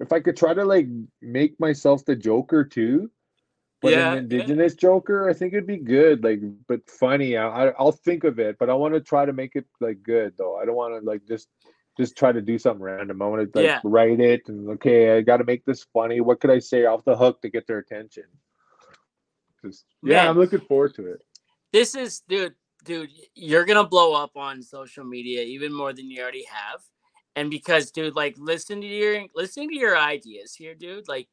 if I could try to like make myself the Joker too, but yeah, an indigenous yeah. Joker, I think it'd be good. Like, but funny. I, I'll think of it, but I want to try to make it like good though. I don't want to like just. just try to do something random. I want to like, yeah. write it and okay, I got to make this funny. What could I say off the hook to get their attention? Just, yeah, man. I'm looking forward to it. This is, dude, dude, you're going to blow up on social media even more than you already have. And because, dude, like, listen to your, listen to your ideas here, dude. Like,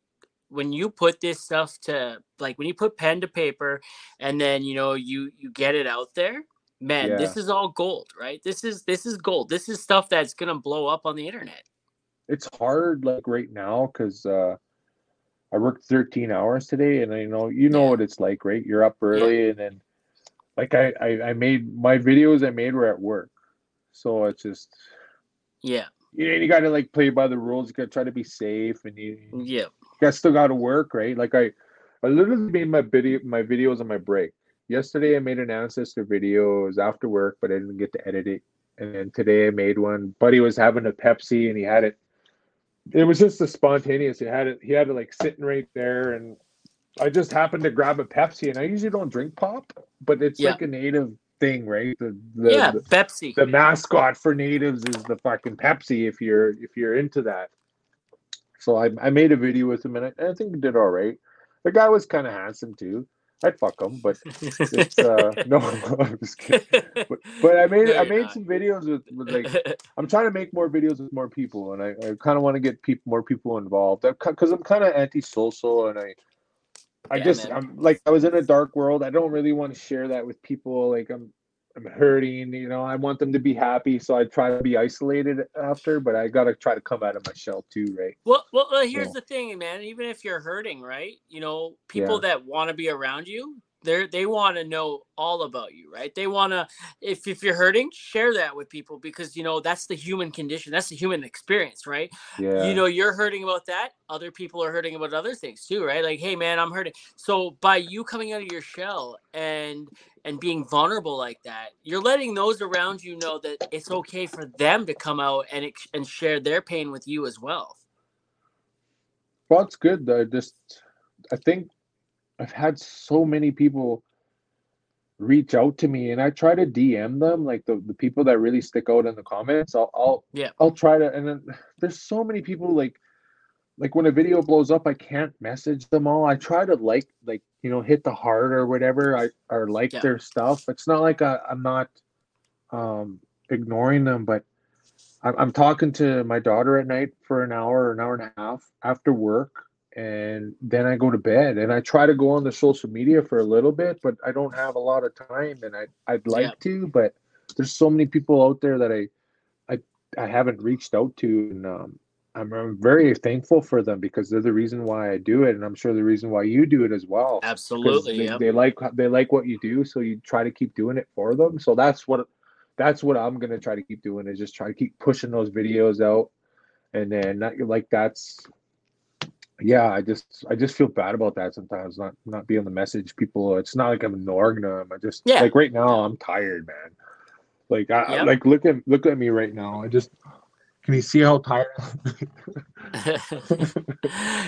when you put this stuff to, like, when you put pen to paper and then, you know, you, you get it out there, man, yeah. this is all gold, right? This is, this is gold. This is stuff that's going to blow up on the internet. It's hard, like, right now, because uh, I worked thirteen hours today, and I know, you know yeah. what it's like, right? You're up early, yeah. and then, like, I, I, I made, my videos I made were at work. So it's just... Yeah. You know, you got to, like, play by the rules. You got to try to be safe, and you... Yeah. I still got to work, right? Like I, I literally made my video, my videos on my break. Yesterday I made an ancestor video. It was after work, but I didn't get to edit it. And then today I made one. Buddy was having a Pepsi, and he had it. It was just a spontaneous. He had it. He had it like sitting right there, and I just happened to grab a Pepsi. And I usually don't drink pop, but it's yeah. like a native thing, right? The, the yeah, the, Pepsi. The mascot for natives is the fucking Pepsi. If you're if you're into that. So I, I made a video with him, and I, I think he did all right. The guy was kind of handsome, too. I'd fuck him, but it's, uh, no, I'm just kidding. But, but I made, no, I made not. some videos with, with, like, I'm trying to make more videos with more people, and I, I kind of want to get pe- more people involved. Because I'm kind of antisocial, and I I yeah, just, man. I'm like, I was in a dark world. I don't really want to share that with people. Like, I'm I'm hurting, you know. I want them to be happy, so I try to be isolated after, but I gotta try to come out of my shell too, right? Well, well, well here's so. the thing, man. Even if you're hurting, right? You know, people yeah. that want to be around you, they they want to know all about you, right? They want to, if if you're hurting, share that with people, because you know that's the human condition, that's the human experience, right? Yeah. You know, you're hurting about that. Other people are hurting about other things too, right? Like, hey, man, I'm hurting. So by you coming out of your shell and and being vulnerable like that, you're letting those around you know that it's okay for them to come out and ex- and share their pain with you as well. Well, it's good. I just, I think. I've had so many people reach out to me, and I try to D M them, like the, the people that really stick out in the comments. I'll, I'll, yeah. I'll try to, and then there's so many people like, like when a video blows up, I can't message them all. I try to like, like, you know, hit the heart or whatever, I or like yeah. their stuff. It's not like I, I'm not um, ignoring them, but I'm, I'm talking to my daughter at night for an hour, an hour and a half after work. And then I go to bed, and I try to go on the social media for a little bit, but I don't have a lot of time, and I, I'd like yeah. to, but there's so many people out there that I I, I haven't reached out to, and um, I'm, I'm very thankful for them, because they're the reason why I do it, and I'm sure the reason why you do it as well. Absolutely. They, yeah. they like they like what you do, so you try to keep doing it for them. So that's what that's what I'm going to try to keep doing, is just try to keep pushing those videos out, and then not, like that's... Yeah, I just I just feel bad about that sometimes, not not being able to message people. It's not like I'm ignoring them. I just yeah. like right now I'm tired, man. Like I yep. like look at look at me right now. I just can you see how tired?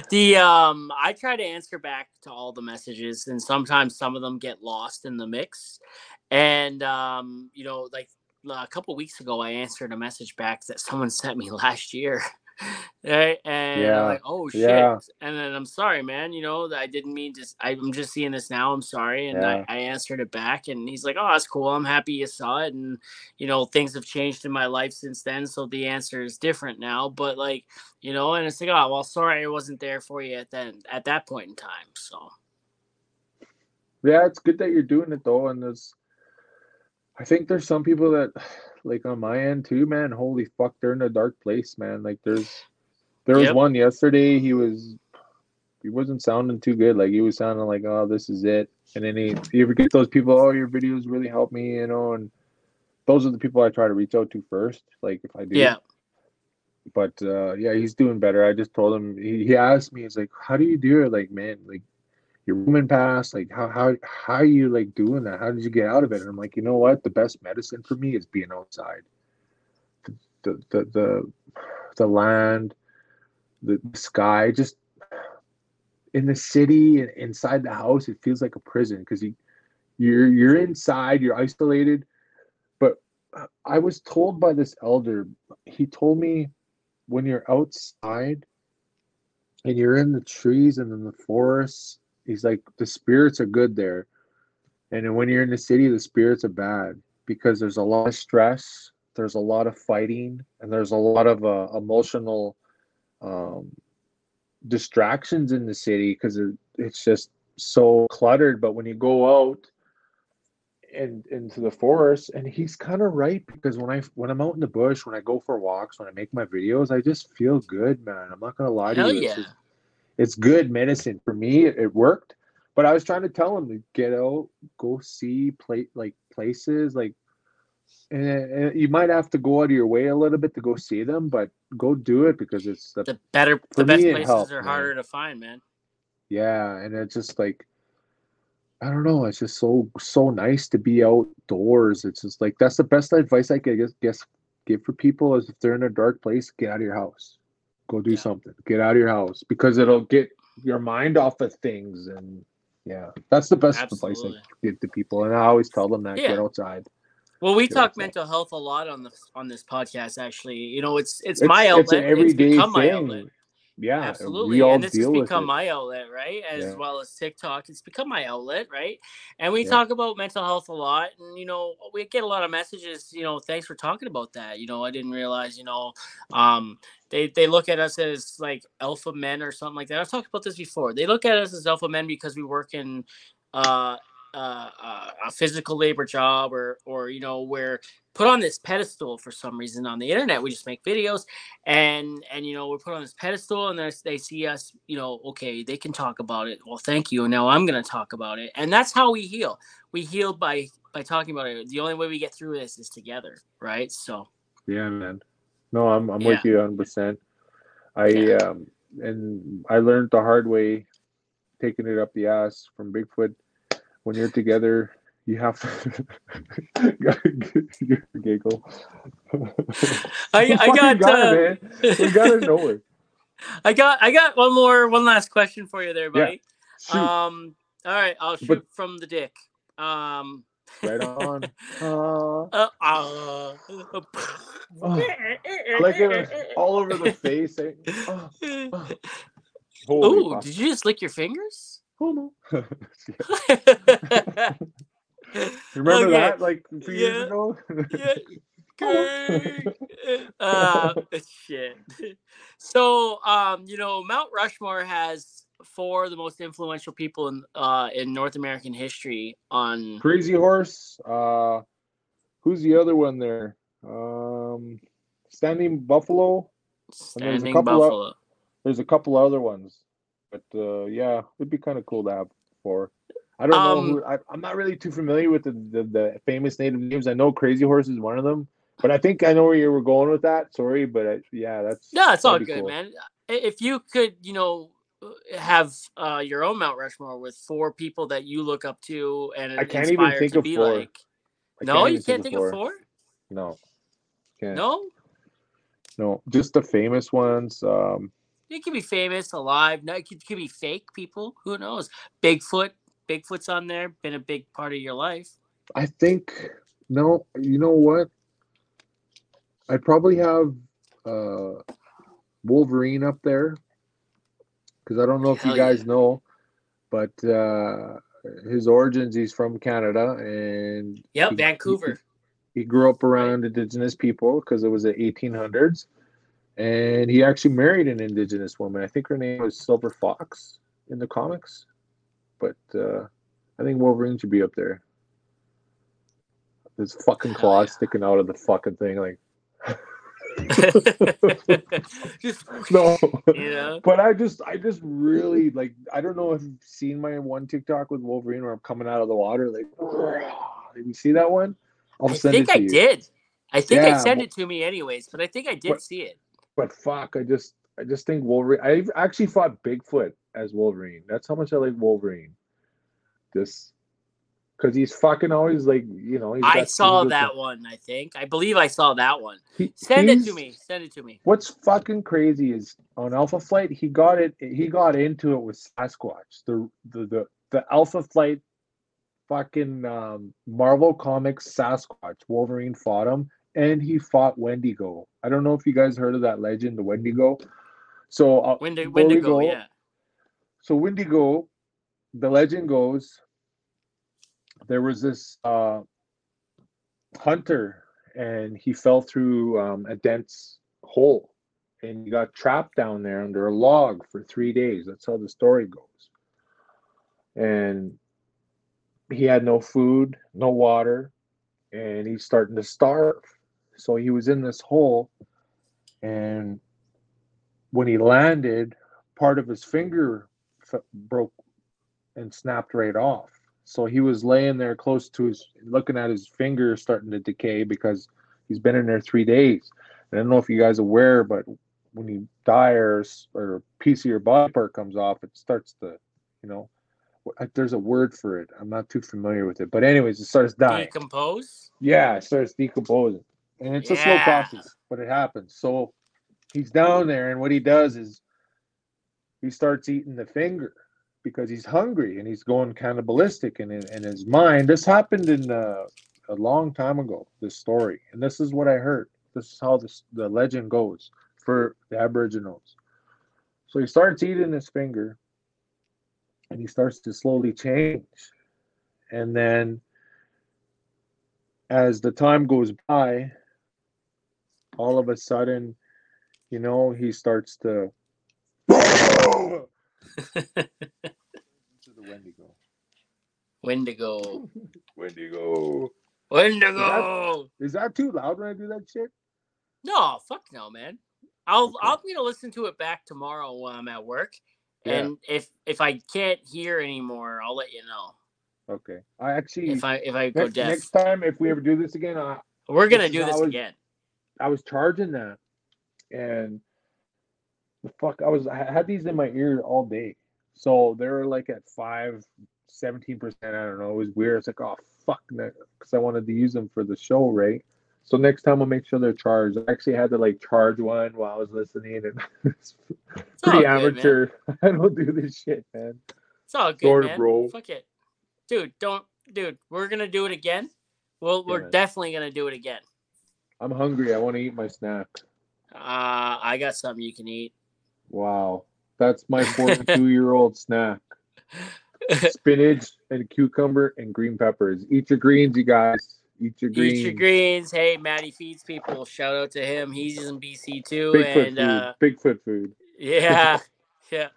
the um I try to answer back to all the messages, and sometimes some of them get lost in the mix. And um you know like a couple of weeks ago I answered a message back that someone sent me last year. Right? And yeah. I'm like, oh shit. Yeah. And then I'm sorry, man. You know, I didn't mean to. I'm just seeing this now. I'm sorry. And yeah. I, I answered it back, and he's like, oh, that's cool. I'm happy you saw it. And, you know, things have changed in my life since then. So the answer is different now. But like, you know, and it's like, oh, well, sorry, I wasn't there for you at that, at that point in time. So. Yeah, it's good that you're doing it though. And there's, I think there's some people that, like on my end too, man, holy fuck, they're in a dark place, man. Like there's, there was yep. one yesterday. He was, he wasn't sounding too good. Like he was sounding like, oh, this is it. And then he, you ever get those people, oh, your videos really help me, you know, and those are the people I try to reach out to first. Like if I do. Yeah. But uh, yeah, he's doing better. I just told him, he, he asked me, he's like, how do you do it? Like, man, like your woman passed, like how how how are you like doing that? How did you get out of it? And I'm like, you know what? The best medicine for me is being outside. The the the the, the land, the, the sky, just in the city and inside the house, it feels like a prison because you you're you're inside, you're isolated, but I was told by this elder, he told me when you're outside and you're in the trees and in the forests, he's like, the spirits are good there. And then when you're in the city, the spirits are bad because there's a lot of stress, there's a lot of fighting, and there's a lot of uh, emotional um, distractions in the city because it, it's just so cluttered. But when you go out and into the forest, and he's kind of right, because when I when I'm out in the bush, when I go for walks, when I make my videos, I just feel good, man. I'm not gonna lie to Hell you. Yeah. It's, just, it's good medicine for me. It, it worked, but I was trying to tell him to get out, go see play like places like, and, and you might have to go out of your way a little bit to go see them, but go do it because it's the, the better, the best places helped, are man. harder to find, man. Yeah, and it's just like, I don't know. It's just so so nice to be outdoors. It's just like, that's the best advice I could guess, guess give for people is if they're in a dark place, get out of your house, go do yeah. something, get out of your house, because it'll get your mind off of things. And yeah, that's the best Absolutely. advice I give to people. And I always tell them that yeah. get outside. Well, we get talk outside. mental health a lot on the on this podcast. Actually, you know, it's it's, it's my outlet. It's, an everyday it's become thing. my outlet. Yeah, absolutely. And this has become my outlet, right? As yeah. well as TikTok. It's become my outlet, right? And we yeah. talk about mental health a lot. And, you know, we get a lot of messages, you know, thanks for talking about that. You know, I didn't realize, you know, um, they, they look at us as like alpha men or something like that. I've talked about this before. They look at us as alpha men because we work in uh, uh, uh, a physical labor job or, or, you know, where put on this pedestal for some reason on the internet. We just make videos and, and, you know, we're put on this pedestal and they see us, you know, okay, they can talk about it. Well, thank you. And now I'm going to talk about it. And that's how we heal. We heal by, by talking about it. The only way we get through this is together. Right. So. Yeah, man. No, I'm, I'm yeah. with you one hundred percent. I, yeah. um, and I learned the hard way, taking it up the ass from Bigfoot. When you're together, you have to giggle. I, I got, got uh, it, man. We got it nowhere. I got, I got one more, one last question for you there, buddy. Yeah, um, all right, I'll shoot but, from the dick. Um, right on. Uh, uh, uh, uh, like it all over the face. Eh? Uh, uh. Oh, did you just lick your fingers? Oh no. Remember okay. that like two yeah. years ago? yeah. uh, shit. So um, you know, Mount Rushmore has four of the most influential people in uh in North American history on Crazy Horse. Uh who's the other one there? Um Standing Buffalo. Standing there's a couple Buffalo. Of, there's a couple other ones. But uh, yeah, it'd be kind of cool to have four. I don't um, know. Who, I, I'm not really too familiar with the, the, the famous native names. I know Crazy Horse is one of them, but I think I know where you were going with that. Sorry, but I, yeah, that's no, it's all good, cool. man. If you could, you know, have uh, your own Mount Rushmore with four people that you look up to, and I can't even think of four. Like, no, you can't think of four. No, can't. no, no, just the famous ones. Um, It could be famous, alive. No, it could, it could be fake people. Who knows? Bigfoot. Bigfoot's on there. Been a big part of your life. I think, no, you know what? I'd probably have uh, Wolverine up there. Because I don't know if Hell you guys yeah. know, but uh, his origins, he's from Canada. and Yep, he, Vancouver. He, he grew up around right. Indigenous people because it was the eighteen hundreds. And he actually married an Indigenous woman. I think her name was Silver Fox in the comics. But uh, I think Wolverine should be up there. His fucking claws oh, yeah. sticking out of the fucking thing. Like, just, no. You know? But I just, I just really, like, I don't know if you've seen my one TikTok with Wolverine where I'm coming out of the water. Like, did you see that one? I'll send it to I you. I think I did. I think yeah, I sent it to me anyways, but I think I did but, see it. But fuck, I just I just think Wolverine. I actually fought Bigfoot as Wolverine. That's how much I like Wolverine. Just because he's fucking always like, you know. He's I saw that stuff. one, I think. I believe I saw that one. He, Send it to me. Send it to me. What's fucking crazy is on Alpha Flight, he got it. He got into it with Sasquatch. The the the, the Alpha Flight fucking um, Marvel Comics Sasquatch. Wolverine fought him, and he fought Wendigo. I don't know if you guys heard of that legend, the Wendigo. So uh, Wendigo, Wendigo, yeah. So Wendigo, the legend goes, there was this uh, hunter, and he fell through um, a dense hole, and he got trapped down there under a log for three days. That's how the story goes. And he had no food, no water, and he's starting to starve. So he was in this hole, and when he landed, part of his finger f- broke and snapped right off. So he was laying there close to his, looking at his finger starting to decay because he's been in there three days. And I don't know if you guys are aware, but when you die or, or a piece of your body part comes off, it starts to, you know, there's a word for it. I'm not too familiar with it. But anyways, it starts dying. Decompose? Yeah, it starts decomposing. And it's yeah. a slow process, but it happens. So he's down there, and what he does is he starts eating the finger because he's hungry, and he's going cannibalistic in, in, in his mind. This happened in uh, a long time ago, this story. And this is what I heard. This is how this, the legend goes for the Aboriginals. So he starts eating his finger, and he starts to slowly change. And then as the time goes by, all of a sudden, you know, he starts to to the Wendigo. Wendigo. Wendigo. Wendigo. Is that, is that too loud when I do that shit? No, fuck no, man. I'll okay. I'll be gonna listen to it back tomorrow while I'm at work. Yeah. And if if I can't hear anymore, I'll let you know. Okay. I actually if I if I go next, deaf next time if we ever do this again, I, we're gonna do this I was, again. I was charging that, and the fuck I was I had these in my ear all day, so they were like at five, seventeen percent. I don't know. It was weird. It's like oh fuck, because I wanted to use them for the show, right? So next time I'll make sure they're charged. I actually had to like charge one while I was listening, and it's pretty amateur. Good, I don't do this shit, man. It's all good, Lord, man. Bro. Fuck it, dude. Don't, dude. We're gonna do it again. Well, yeah, we're man. definitely gonna do it again. I'm hungry. I want to eat my snack. Uh, I got something you can eat. Wow, that's my forty-two-year-old snack: spinach and cucumber and green peppers. Eat your greens, you guys. Eat your greens. Eat your greens. Hey, Matty feeds people. Shout out to him. He's in B C too. Bigfoot and, food. Uh, Bigfoot food. Yeah, yeah.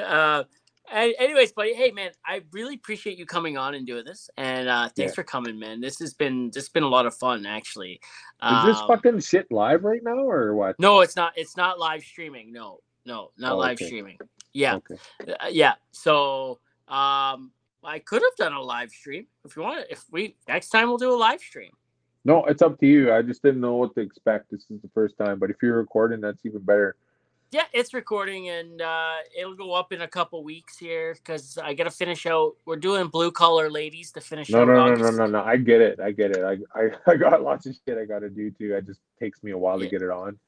Uh, and anyways, buddy. Hey, man. I really appreciate you coming on and doing this. And uh, thanks yeah. for coming, man. This has been this has been a lot of fun, actually. Um, Is this fucking shit live right now or what? No, it's not. It's not live streaming. No, no, not oh, live okay. streaming. Yeah, okay. uh, yeah. So. Um, I could have done a live stream if you want. If we next time we'll do a live stream. No, it's up to you. I just didn't know what to expect. This is the first time, but if you're recording, that's even better. Yeah, it's recording, and uh, it'll go up in a couple weeks here because I gotta finish out. We're doing Blue Collar Ladies to finish. No, out no, August. no, no, no, no. I get it. I get it. I, I, I got lots of shit I gotta do too. It just takes me a while yeah. to get it on.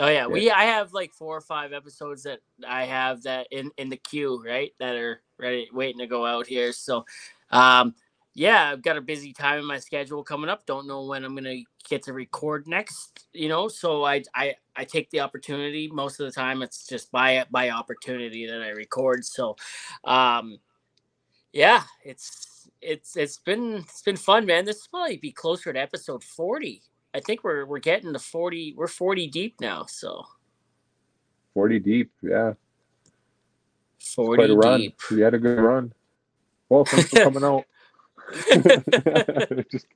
Oh yeah, yeah, we. I have like four or five episodes that I have that in, in the queue, right? That are ready, waiting to go out here. So, um, yeah, I've got a busy time in my schedule coming up. Don't know when I'm gonna get to record next, you know. So I, I, I take the opportunity most of the time. It's just by by opportunity that I record. So, um, yeah, it's it's it's been it's been fun, man. This will probably be closer to episode forty. I think we're we're getting to forty. We're forty deep now, so. Forty deep, yeah. Forty deep. Run. We had a good run. Well, thanks for coming out. just,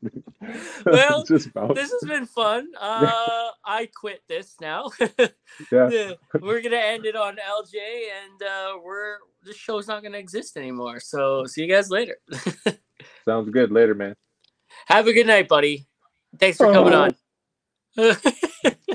well, just this has been fun. Uh, I quit this now. yeah. We're gonna end it on L J, and uh, we're this show's not gonna exist anymore. So, see you guys later. Sounds good. Later, man. Have a good night, buddy. Thanks for coming oh. on.